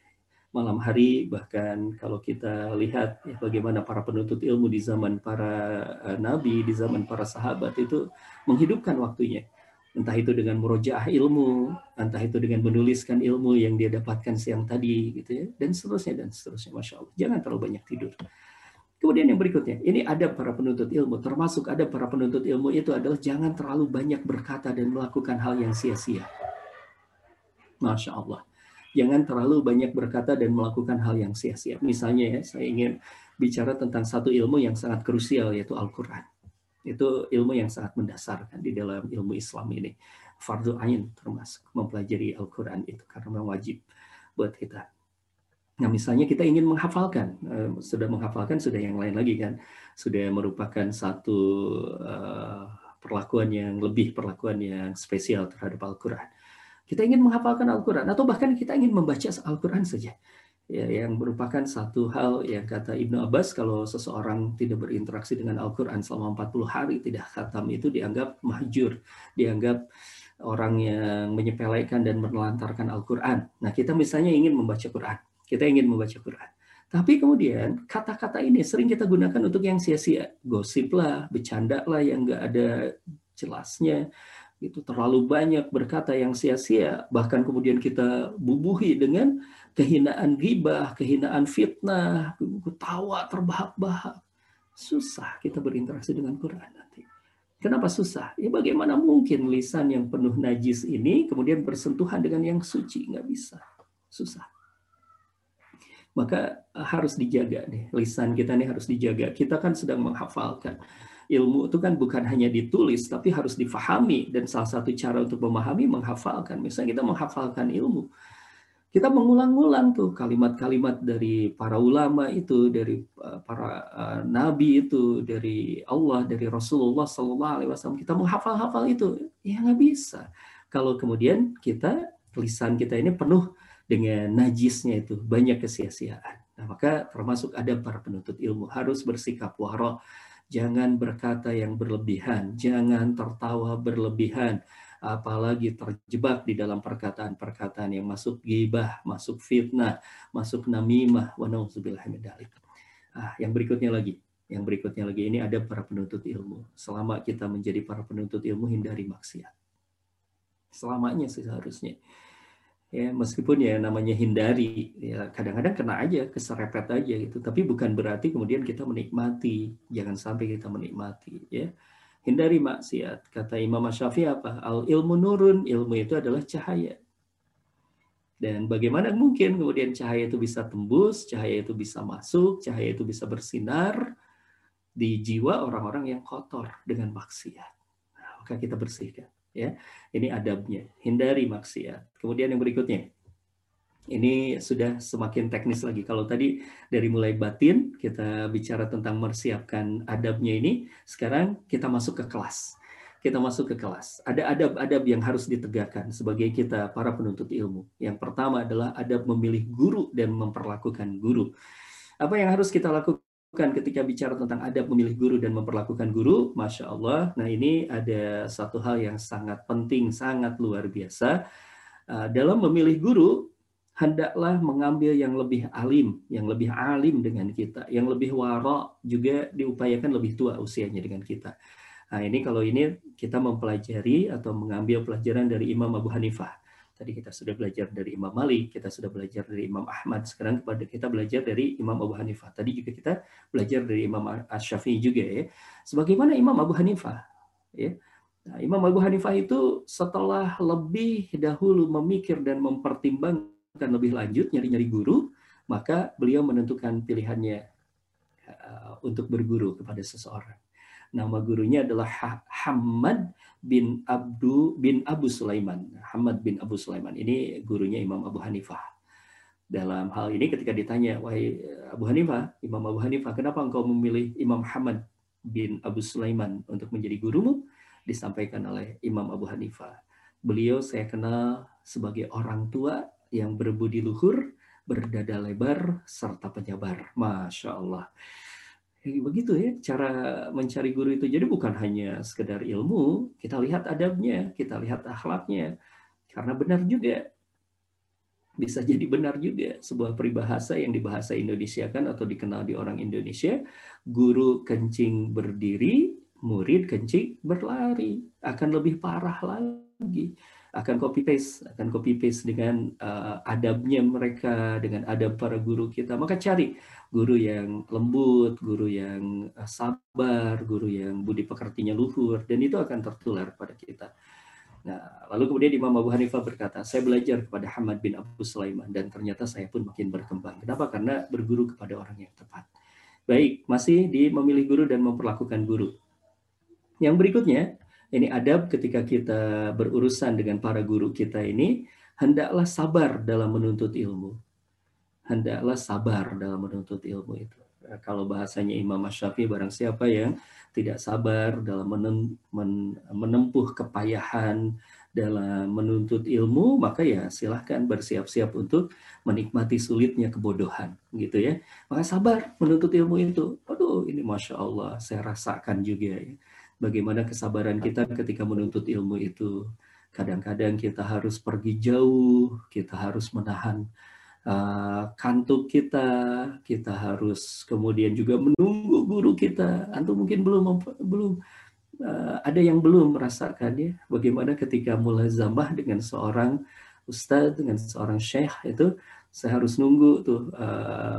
malam hari. Bahkan kalau kita lihat ya, bagaimana para penuntut ilmu di zaman para nabi, di zaman para sahabat itu menghidupkan waktunya. Entah itu dengan murojaah ilmu, entah itu dengan menuliskan ilmu yang dia dapatkan siang tadi, gitu ya, dan seterusnya, Masya Allah. Jangan terlalu banyak tidur. Kemudian yang berikutnya, ini adab para penuntut ilmu. Termasuk adab para penuntut ilmu itu adalah jangan terlalu banyak berkata dan melakukan hal yang sia-sia. Masya Allah. Jangan terlalu banyak berkata dan melakukan hal yang sia-sia. Misalnya ya, saya ingin bicara tentang satu ilmu yang sangat krusial, yaitu Al-Quran. Itu ilmu yang sangat mendasarkan di dalam ilmu Islam ini. Fardhu Ain termasuk mempelajari Al-Quran itu, karena wajib buat kita. Nah, misalnya kita ingin menghafalkan, sudah yang lain lagi kan, sudah merupakan satu perlakuan yang spesial terhadap Al-Quran. Kita ingin menghafalkan Al-Quran, atau bahkan kita ingin membaca Al-Quran saja, ya, yang merupakan satu hal yang kata Ibnu Abbas, kalau seseorang tidak berinteraksi dengan Al-Quran selama 40 hari, tidak khatam, itu dianggap mahjur, dianggap orang yang menyepelekan dan menelantarkan Al-Quran. Nah, kita misalnya ingin membaca Quran. Kita ingin membaca Quran. Tapi kemudian kata-kata ini sering kita gunakan untuk yang sia-sia. Gosip lah, bercanda lah yang nggak ada jelasnya. Itu terlalu banyak berkata yang sia-sia. Bahkan kemudian kita bubuhi dengan kehinaan ghibah, kehinaan fitnah, tawa terbahak-bahak. Susah kita berinteraksi dengan Quran nanti. Kenapa susah? Ya bagaimana mungkin lisan yang penuh najis ini kemudian bersentuhan dengan yang suci? Nggak bisa. Susah. Maka harus dijaga nih, lisan kita nih harus dijaga. Kita kan sedang menghafalkan. Ilmu itu kan bukan hanya ditulis, tapi harus difahami. Dan salah satu cara untuk memahami, menghafalkan. Misalnya kita menghafalkan ilmu. Kita mengulang-ulang tuh kalimat-kalimat dari para ulama itu, dari para nabi itu, dari Allah, dari Rasulullah SAW. Kita menghafal-hafal itu. Ya nggak bisa. Kalau kemudian kita, lisan kita ini penuh dengan najisnya itu, banyak kesia-siaan. Nah, maka termasuk adab para penuntut ilmu harus bersikap waro, jangan berkata yang berlebihan, jangan tertawa berlebihan, apalagi terjebak di dalam perkataan-perkataan yang masuk ghibah, masuk fitnah, masuk namimah, wa na'udzubillah min dzalik. Yang berikutnya lagi, ini adab para penuntut ilmu. Selama kita menjadi para penuntut ilmu, hindari maksiat. Selamanya seharusnya. Ya, meskipun ya namanya hindari, ya kadang-kadang kena aja, keserempet aja gitu. Tapi bukan berarti kemudian kita menikmati. Jangan sampai kita menikmati. Ya. Hindari maksiat. Kata Imam Syafi'i apa? Al-ilmu nurun. Ilmu itu adalah cahaya. Dan bagaimana mungkin kemudian cahaya itu bisa tembus, cahaya itu bisa masuk, cahaya itu bisa bersinar di jiwa orang-orang yang kotor dengan maksiat. Nah, maka kita bersihkan. Ya, ini adabnya, hindari maksiat. Kemudian yang berikutnya, Ini sudah semakin teknis lagi. Kalau tadi dari mulai batin, kita bicara tentang mempersiapkan adabnya ini, sekarang kita masuk ke kelas. Kita masuk ke kelas. Ada adab-adab yang harus ditegakkan sebagai kita para penuntut ilmu. Yang pertama adalah adab memilih guru dan memperlakukan guru. Apa yang harus kita lakukan ketika bicara tentang adab memilih guru dan memperlakukan guru? Masya Allah, nah ini ada satu hal yang sangat penting, sangat luar biasa. Dalam memilih guru, hendaklah mengambil yang lebih alim dengan kita, yang lebih wara, juga diupayakan lebih tua usianya dengan kita. Nah ini kalau ini kita mempelajari atau mengambil pelajaran dari Imam Abu Hanifah. Tadi kita sudah belajar dari Imam Malik, kita sudah belajar dari Imam Ahmad, sekarang kita belajar dari Imam Abu Hanifah. Tadi juga kita belajar dari Imam Asy-Syafi'i juga ya. Sebagaimana Imam Abu Hanifah ya. Nah, Imam Abu Hanifah itu setelah lebih dahulu memikir dan mempertimbangkan lebih lanjut, nyari-nyari guru, maka beliau menentukan pilihannya untuk berguru kepada seseorang. Nama gurunya adalah Hamad bin Abu Sulaiman. Hamad bin Abu Sulaiman ini gurunya Imam Abu Hanifah. Dalam hal ini ketika ditanya, "Wahai Abu Hanifah, Imam Abu Hanifah, kenapa engkau memilih Imam Hamad bin Abu Sulaiman untuk menjadi gurumu?" disampaikan oleh Imam Abu Hanifah, "Beliau saya kenal sebagai orang tua yang berbudi luhur, berdada lebar, serta penyabar." Masya Allah. Begitu ya cara mencari guru itu. Jadi bukan hanya sekedar ilmu, kita lihat adabnya, kita lihat akhlaknya. Karena benar juga, bisa jadi benar juga, sebuah peribahasa yang dibahasa Indonesia kan atau dikenal di orang Indonesia, guru kencing berdiri, murid kencing berlari. Akan lebih parah lagi. Akan copy paste dengan adabnya mereka, dengan adab para guru kita. Maka cari guru yang lembut, guru yang sabar, guru yang budi pekertinya luhur, dan itu akan tertular pada kita. Nah, lalu kemudian Imam Abu Hanifah berkata, "Saya belajar kepada Hamad bin Abu Sulaiman dan ternyata saya pun makin berkembang." Kenapa? Karena berguru kepada orang yang tepat. Baik, masih di memilih guru dan memperlakukan guru. Yang berikutnya, ini adab ketika kita berurusan dengan para guru kita ini, hendaklah sabar dalam menuntut ilmu. Hendaklah sabar dalam menuntut ilmu itu. Kalau bahasanya Imam Asy-Syafi'i, barang siapa yang tidak sabar dalam menempuh kepayahan dalam menuntut ilmu, maka ya silahkan bersiap-siap untuk menikmati sulitnya kebodohan, gitu ya. Maka sabar menuntut ilmu itu. Aduh, ini Masya Allah, saya rasakan juga ya. Bagaimana kesabaran kita ketika menuntut ilmu itu. Kadang-kadang kita harus pergi jauh, kita harus menahan kantuk kita, kita harus kemudian juga menunggu guru kita. Antum mungkin belum ada yang belum merasakan ya. Bagaimana ketika mulazamah dengan seorang ustadz, dengan seorang syekh itu, saya harus nunggu tuh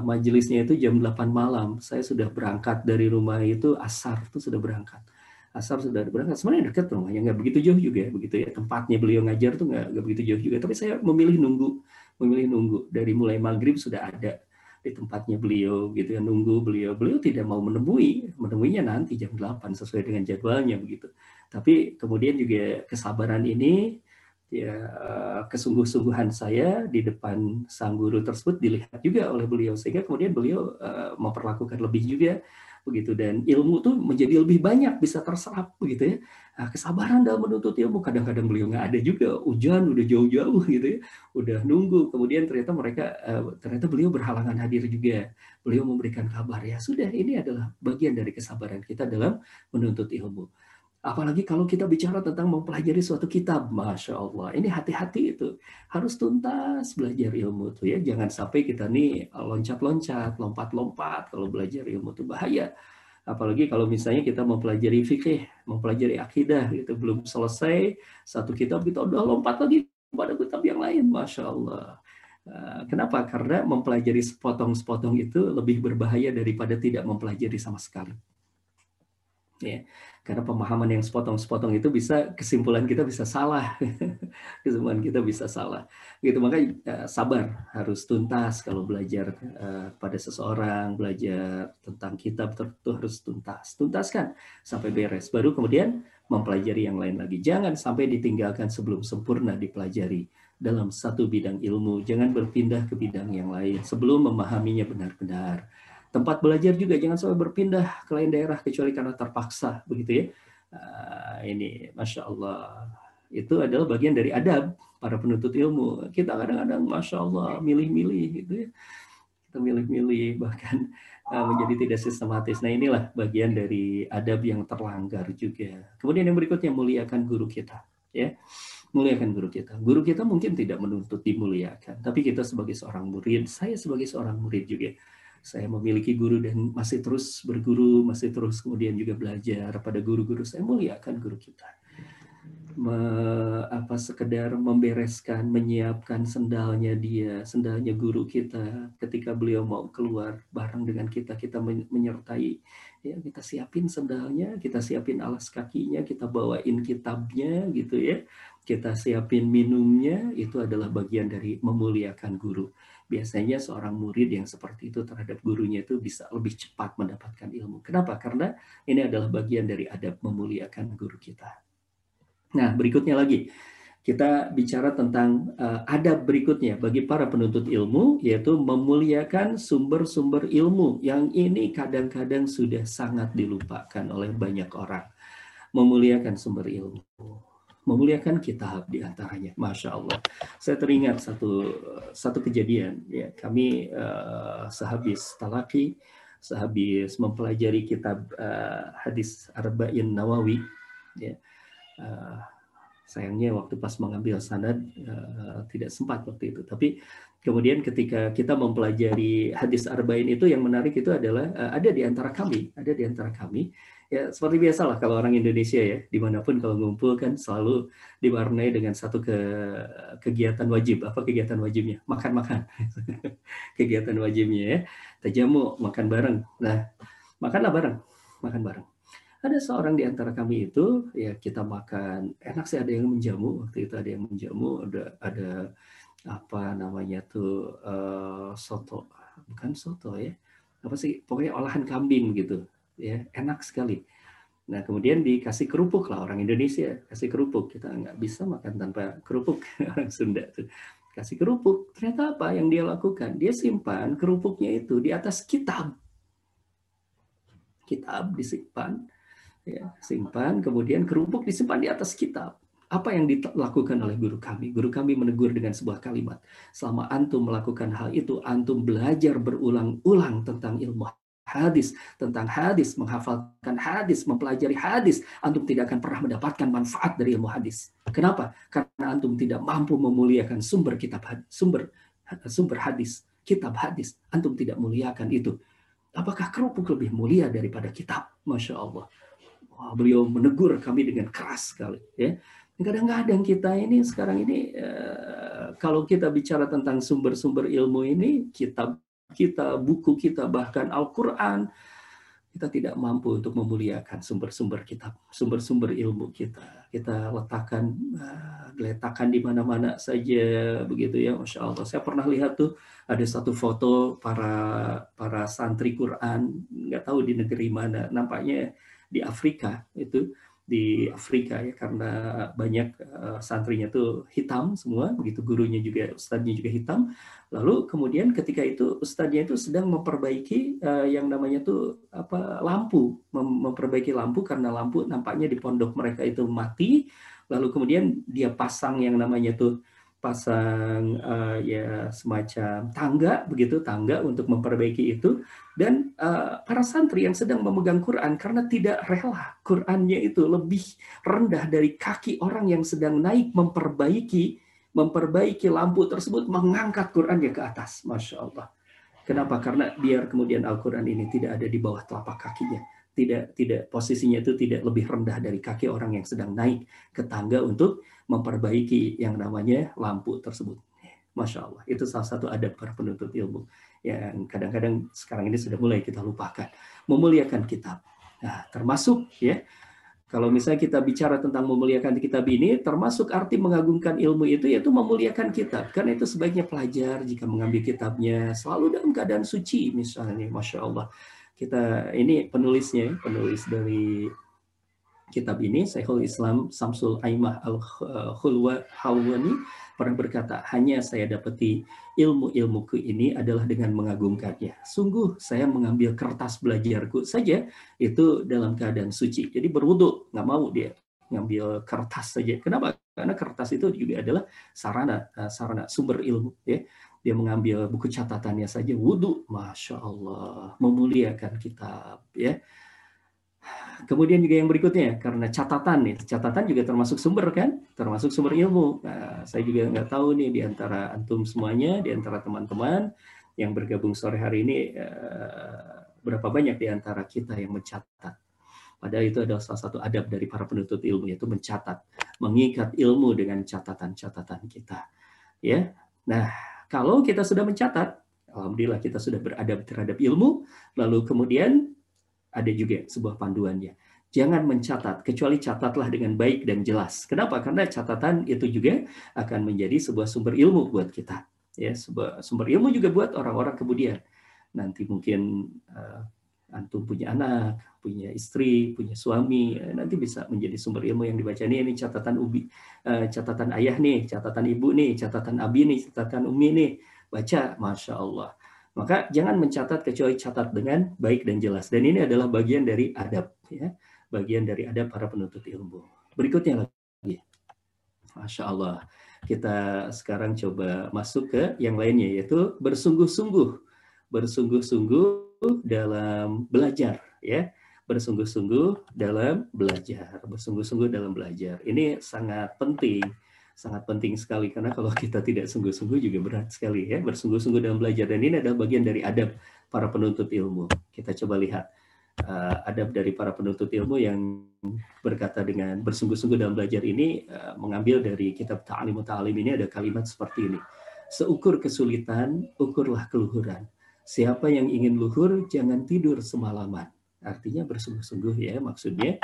majelisnya itu jam 8 malam. Saya sudah berangkat dari rumah itu, asar itu sudah berangkat. Asar sudah berangkat, sebenarnya dekat rumahnya, nggak begitu jauh juga, begitu ya. Tempatnya beliau ngajar tuh nggak begitu jauh juga, tapi saya memilih nunggu dari mulai maghrib sudah ada di tempatnya beliau, gitu ya, nunggu beliau tidak mau menemuinya nanti jam 8 sesuai dengan jadwalnya begitu. Tapi kemudian juga kesabaran ini, ya kesungguh-sungguhan saya di depan sang guru tersebut dilihat juga oleh beliau, sehingga kemudian beliau memperlakukan lebih juga. Begitu, dan ilmu tuh menjadi lebih banyak, bisa terserap begitu ya. Nah, kesabaran dalam menuntut ilmu, kadang-kadang beliau nggak ada juga, hujan udah jauh-jauh gitu ya, udah nunggu, kemudian ternyata beliau berhalangan hadir juga, beliau memberikan kabar. Ya sudah, ini adalah bagian dari kesabaran kita dalam menuntut ilmu. Apalagi kalau kita bicara tentang mempelajari suatu kitab, Masya Allah, ini hati-hati itu. Harus tuntas belajar ilmu itu ya. Jangan sampai kita nih loncat-loncat, lompat-lompat kalau belajar ilmu itu bahaya. Apalagi kalau misalnya kita mempelajari fikih, mempelajari akidah gitu. Belum selesai satu kitab, kita udah lompat lagi kepada kitab yang lain, Masya Allah. Kenapa? Karena mempelajari sepotong-sepotong itu lebih berbahaya daripada tidak mempelajari sama sekali. Ya, karena pemahaman yang sepotong-sepotong itu bisa, kesimpulan kita bisa salah. Kesimpulan kita bisa salah. Gitu, makanya sabar, harus tuntas kalau belajar pada seseorang, belajar tentang kitab tertentu harus tuntas. Tuntaskan sampai beres, baru kemudian mempelajari yang lain lagi. Jangan sampai ditinggalkan sebelum sempurna dipelajari. dalam satu bidang ilmu, jangan berpindah ke bidang yang lain sebelum memahaminya benar-benar. Tempat belajar juga jangan sampai berpindah ke lain daerah kecuali karena terpaksa, begitu ya. Ini Masya Allah, itu adalah bagian dari adab para penuntut ilmu. Kita kadang-kadang Masya Allah milih-milih gitu ya, kita milih-milih bahkan menjadi tidak sistematis. Nah inilah bagian dari adab yang terlanggar juga. Kemudian yang berikutnya, muliakan guru kita ya. Muliakan guru kita. Guru kita mungkin tidak menuntut dimuliakan, tapi kita sebagai seorang murid, saya sebagai seorang murid juga, saya memiliki guru dan masih terus berguru, masih terus kemudian juga belajar pada guru-guru saya. Muliakan guru kita. Sekedar membereskan, menyiapkan sendalnya dia, sendalnya guru kita ketika beliau mau keluar bareng dengan kita, kita menyertai ya, kita siapin sendalnya, kita siapin alas kakinya, kita bawain kitabnya gitu ya, kita siapin minumnya. Itu adalah bagian dari memuliakan guru. Biasanya seorang murid yang seperti itu terhadap gurunya itu bisa lebih cepat mendapatkan ilmu. Kenapa? Karena ini adalah bagian dari adab memuliakan guru kita. Nah, berikutnya lagi, kita bicara tentang adab berikutnya bagi para penuntut ilmu, yaitu memuliakan sumber-sumber ilmu, yang ini kadang-kadang sudah sangat dilupakan oleh banyak orang. Memuliakan sumber ilmu, memuliakan kitab diantaranya. Masya Allah, saya teringat satu kejadian, ya, kami sehabis talaki, sehabis mempelajari kitab hadis Arba'in Nawawi, ya. Sayangnya waktu pas mengambil sanad tidak sempat waktu itu. Tapi kemudian ketika kita mempelajari hadis Arba'in itu, yang menarik itu adalah ada di antara kami ya, seperti biasalah kalau orang Indonesia ya, dimanapun kalau ngumpul kan selalu diwarnai dengan satu kegiatan wajib. Apa kegiatan wajibnya? Makan-makan kegiatan wajibnya ya, tajamu, makan bareng. Nah, makanlah bareng, makan bareng. Ada seorang di antara kami itu, ya kita makan, enak sih, ada yang menjamu, waktu itu ada yang menjamu, ada apa namanya tuh, soto, bukan soto ya, apa sih, pokoknya olahan kambing gitu, ya enak sekali. Nah kemudian dikasih kerupuk lah, orang Indonesia, kasih kerupuk, kita nggak bisa makan tanpa kerupuk, orang Sunda tuh. Kasih kerupuk, ternyata apa yang dia lakukan, dia simpan kerupuknya itu di atas kitab. Kitab disimpan. Ya, simpan, kemudian kerupuk disimpan di atas kitab. Apa yang dilakukan oleh guru kami? Guru kami menegur dengan sebuah kalimat. Selama antum melakukan hal itu, antum belajar berulang-ulang tentang ilmu hadis, tentang hadis, menghafalkan hadis, mempelajari hadis, antum tidak akan pernah mendapatkan manfaat dari ilmu hadis. Kenapa? Karena antum tidak mampu memuliakan sumber kitab hadis, sumber hadis, kitab hadis. Antum tidak muliakan itu. Apakah kerupuk lebih mulia daripada kitab? Masya Allah. Wah, beliau menegur kami dengan keras sekali. Ya. Kadang-kadang kita ini sekarang ini, kalau kita bicara tentang sumber-sumber ilmu ini, kitab kita, buku kita, bahkan Al-Quran, kita tidak mampu untuk memuliakan sumber-sumber kitab, sumber-sumber ilmu kita. Kita letakkan di mana-mana saja, begitu ya, Masya Allah. Saya pernah lihat tuh, ada satu foto para santri Quran, nggak tahu di negeri mana, nampaknya di Afrika itu, di Afrika ya, karena banyak santrinya tuh hitam semua, begitu gurunya juga, ustadznya juga hitam. Lalu kemudian ketika itu ustadznya itu sedang memperbaiki yang namanya tuh apa, lampu, memperbaiki lampu, karena lampu nampaknya di pondok mereka itu mati. Lalu kemudian dia pasang yang namanya tuh pasang ya semacam tangga, begitu, tangga untuk memperbaiki itu. Dan para santri yang sedang memegang Quran, karena tidak rela Qurannya itu lebih rendah dari kaki orang yang sedang naik memperbaiki lampu tersebut, mengangkat Qurannya ke atas. Masya Allah. Kenapa? Karena biar kemudian Al-Quran ini tidak ada di bawah telapak kakinya, tidak posisinya itu tidak lebih rendah dari kaki orang yang sedang naik ke tangga untuk memperbaiki yang namanya lampu tersebut. Masya Allah, itu salah satu adab para penuntut ilmu yang kadang-kadang sekarang ini sudah mulai kita lupakan. Memuliakan kitab. Nah, termasuk ya, kalau misalnya kita bicara tentang memuliakan kitab ini, termasuk arti mengagungkan ilmu itu yaitu memuliakan kitab. Karena itu sebaiknya pelajar jika mengambil kitabnya selalu dalam keadaan suci misalnya. Masya Allah. Kita ini penulisnya, penulis dari kitab ini, Syekhul Islam Samsul Aimah Al-Khulwani pernah berkata, hanya saya dapati ilmu-ilmuku ini adalah dengan mengagungkannya. Sungguh saya mengambil kertas belajarku saja itu dalam keadaan suci. Jadi berwudu, nggak mau dia ngambil kertas saja. Kenapa? Karena kertas itu juga adalah sarana sumber ilmu. Ya. Dia mengambil buku catatannya saja, wudu, Masya Allah, memuliakan kitab. Ya. Kemudian juga yang berikutnya, karena catatan nih, catatan juga termasuk sumber kan, termasuk sumber ilmu. Nah, saya juga nggak tahu nih di antara antum semuanya, di antara teman-teman yang bergabung sore hari ini, berapa banyak di antara kita yang mencatat. Padahal itu adalah salah satu adab dari para penuntut ilmu, yaitu mencatat, mengikat ilmu dengan catatan-catatan kita. Ya, nah kalau kita sudah mencatat, alhamdulillah kita sudah beradab terhadap ilmu, lalu kemudian ada juga sebuah panduannya. Jangan mencatat, kecuali catatlah dengan baik dan jelas. Kenapa? Karena catatan itu juga akan menjadi sebuah sumber ilmu buat kita. Ya, sebuah sumber ilmu juga buat orang-orang kemudian. Nanti mungkin antum punya anak, punya istri, punya suami, nanti bisa menjadi sumber ilmu yang dibaca. Ini catatan ubi, catatan ayah nih, catatan ibu nih, catatan abi nih, catatan umi nih. Baca, Masya Allah. Maka jangan mencatat kecuali catat dengan baik dan jelas. Dan ini adalah bagian dari adab, ya, bagian dari adab para penuntut ilmu. Berikutnya lagi, Masya Allah, kita sekarang coba masuk ke yang lainnya, yaitu bersungguh-sungguh dalam belajar, ya, bersungguh-sungguh dalam belajar, bersungguh-sungguh dalam belajar. Ini sangat penting sekali, karena kalau kita tidak sungguh-sungguh juga berat sekali, ya, bersungguh-sungguh dalam belajar. Dan ini adalah bagian dari adab para penuntut ilmu. Kita coba lihat adab dari para penuntut ilmu yang berkata dengan bersungguh-sungguh dalam belajar ini, mengambil dari kitab Ta'alim Muta'alim ini ada kalimat seperti ini. Seukur kesulitan, ukurlah keluhuran. Siapa yang ingin luhur, jangan tidur semalaman. Artinya bersungguh-sungguh, ya, maksudnya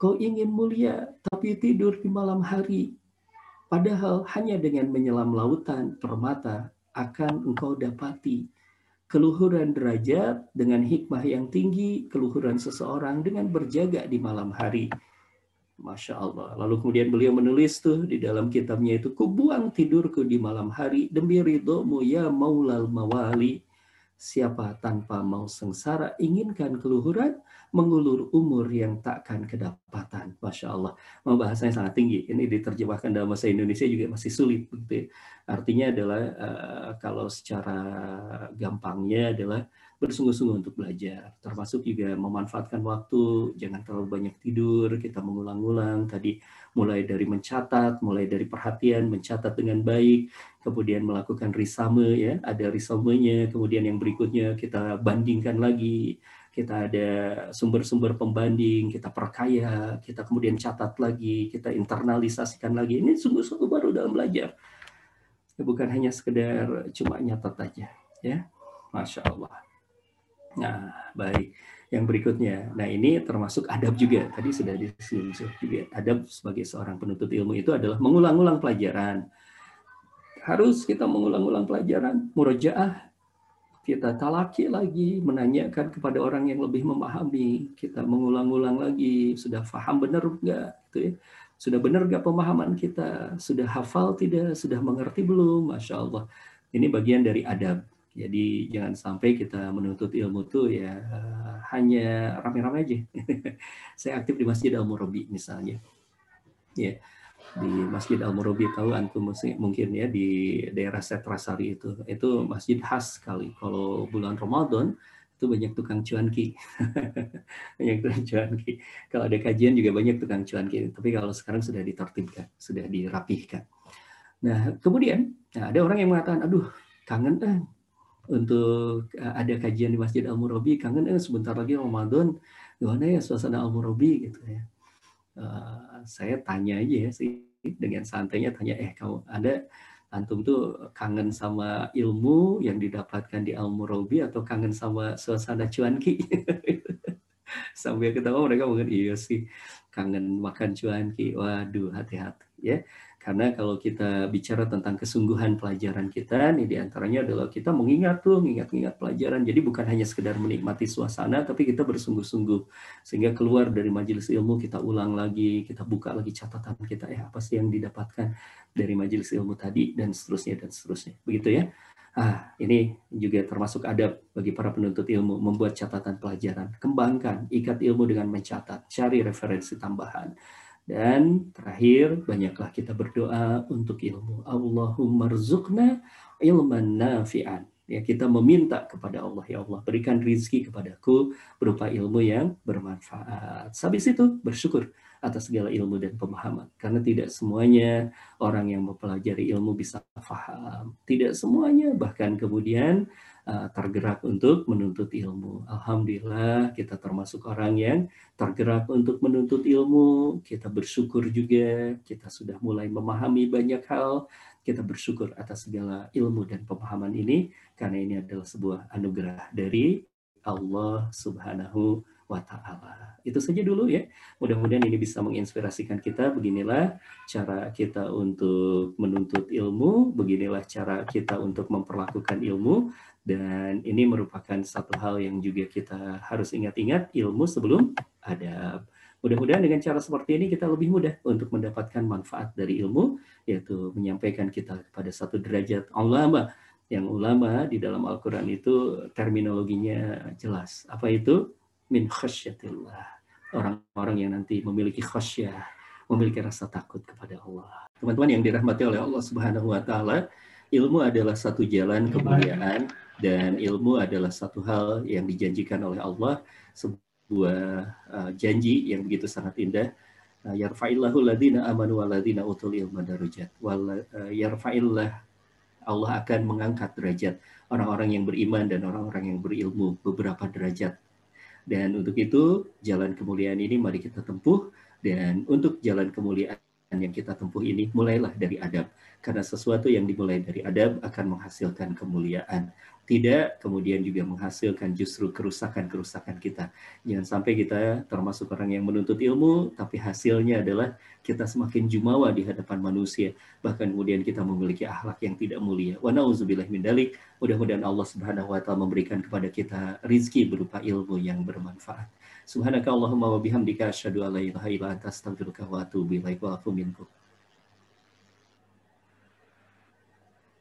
kau ingin mulia tapi tidur di malam hari. Padahal hanya dengan menyelam lautan permata akan engkau dapati keluhuran derajat dengan hikmah yang tinggi, keluhuran seseorang dengan berjaga di malam hari. Masya Allah. Lalu kemudian beliau menulis tuh di dalam kitabnya itu, kubuang tidurku di malam hari demi ridhomu ya maulal mawali. Siapa tanpa mau sengsara inginkan keluhuran, mengulur umur yang takkan kedapatan. Masya Allah. Bahasanya sangat tinggi. Ini diterjemahkan dalam bahasa Indonesia juga masih sulit. Gitu. Artinya adalah kalau secara gampangnya adalah bersungguh-sungguh untuk belajar. Termasuk juga memanfaatkan waktu. Jangan terlalu banyak tidur. Kita mengulang-ulang. Tadi mulai dari mencatat, mulai dari perhatian, mencatat dengan baik. Kemudian melakukan risame. Ya. Ada risamenya. Kemudian yang berikutnya kita bandingkan lagi. Kita ada sumber-sumber pembanding, kita perkaya, kita kemudian catat lagi, kita internalisasikan lagi. Ini sungguh-sungguh baru dalam belajar. Bukan hanya sekedar cuma nyatat aja. Ya, Masya Allah. Nah, baik. Yang berikutnya, nah ini termasuk adab juga. Tadi sudah disinggung juga. Adab sebagai seorang penuntut ilmu itu adalah mengulang-ulang pelajaran. Harus kita mengulang-ulang pelajaran, murojaah. Kita talaki lagi, menanyakan kepada orang yang lebih memahami. Kita mengulang-ulang lagi, sudah paham benar nggak? Gitu ya. Sudah benar nggak pemahaman kita? Sudah hafal tidak? Sudah mengerti belum? Masya Allah. Ini bagian dari adab. Jadi jangan sampai kita menuntut ilmu tuh ya hanya rame-rame aja. Saya aktif di Masjid Al-Murabbi misalnya. Ya. Di Masjid Al-Murabbi, tahu antum mungkin ya, di daerah Setrasari itu masjid khas sekali. Kalau bulan Ramadan itu banyak tukang cuanki. Banyak tukang cuanki. Kalau ada kajian juga banyak tukang cuanki, tapi kalau sekarang sudah ditertibkan, sudah dirapihkan. Nah, kemudian ada orang yang mengatakan, "Aduh, kangen untuk ada kajian di Masjid Al-Murabbi, kangen sebentar lagi Ramadan. Gimana ya suasana Al-Murabbi gitu ya?" Saya tanya aja ya sih, dengan santainya tanya, kamu ada antum tuh kangen sama ilmu yang didapatkan di Al-Murabbi atau kangen sama suasana cuanki? Sambil ketawa mereka mungkin iya sih, kangen makan cuanki. Waduh, hati-hati ya. Karena kalau kita bicara tentang kesungguhan pelajaran kita, nih diantaranya adalah kita mengingat tuh, mengingat-ingat pelajaran. Jadi bukan hanya sekedar menikmati suasana, tapi kita bersungguh-sungguh. Sehingga keluar dari majelis ilmu, kita ulang lagi, kita buka lagi catatan kita, ya apa sih yang didapatkan dari majelis ilmu tadi, dan seterusnya, begitu ya. Ini juga termasuk adab bagi para penuntut ilmu, membuat catatan pelajaran. Kembangkan, ikat ilmu dengan mencatat, cari referensi tambahan. Dan terakhir, banyaklah kita berdoa untuk ilmu. Allahumma rzuqna ilman nafi'an. Ya, kita meminta kepada Allah, ya Allah, berikan rizki kepadaku berupa ilmu yang bermanfaat. Habis itu, bersyukur atas segala ilmu dan pemahaman. Karena tidak semuanya orang yang mempelajari ilmu bisa paham. Tidak semuanya, bahkan kemudian tergerak untuk menuntut ilmu. Alhamdulillah kita termasuk orang yang tergerak untuk menuntut ilmu. Kita bersyukur juga, kita sudah mulai memahami banyak hal. Kita bersyukur atas segala ilmu dan pemahaman ini, karena ini adalah sebuah anugerah dari Allah Subhanahu wa Ta'ala. Itu saja dulu ya. Mudah-mudahan ini bisa menginspirasikan kita. Beginilah cara kita untuk menuntut ilmu, beginilah cara kita untuk memperlakukan ilmu. Dan ini merupakan satu hal yang juga kita harus ingat-ingat, ilmu sebelum adab. Mudah-mudahan dengan cara seperti ini kita lebih mudah untuk mendapatkan manfaat dari ilmu, yaitu menyampaikan kita kepada satu derajat ulama. Yang ulama di dalam Al-Quran itu terminologinya jelas. Apa itu? Min khasyatillah. Orang-orang yang nanti memiliki khasyah, memiliki rasa takut kepada Allah. Teman-teman yang dirahmati oleh Allah Subhanahu wa Ta'ala, ilmu adalah satu jalan kemuliaan, dan ilmu adalah satu hal yang dijanjikan oleh Allah, sebuah janji yang begitu sangat indah. Yarfa'illahu ladina amanu waladina utul ilma darujat. Yarfa'illah, Allah akan mengangkat derajat orang-orang yang beriman dan orang-orang yang berilmu beberapa derajat. Dan untuk itu jalan kemuliaan ini mari kita tempuh, dan untuk jalan kemuliaan yang kita tempuh ini mulailah dari adab, karena sesuatu yang dimulai dari adab akan menghasilkan kemuliaan, tidak kemudian juga menghasilkan justru kerusakan-kerusakan kita. Jangan sampai kita termasuk orang yang menuntut ilmu tapi hasilnya adalah kita semakin jumawa di hadapan manusia, bahkan kemudian kita memiliki akhlak yang tidak mulia. Wa na'udzubillahi min dzalik. Mudah-mudahan Allah Subhanahu wa Ta'ala memberikan kepada kita rizki berupa ilmu yang bermanfaat. Subhanaka Allahumma wa bihamdika asyhadu an la ilaha illa anta astaghfiruka wa atubu ilaik.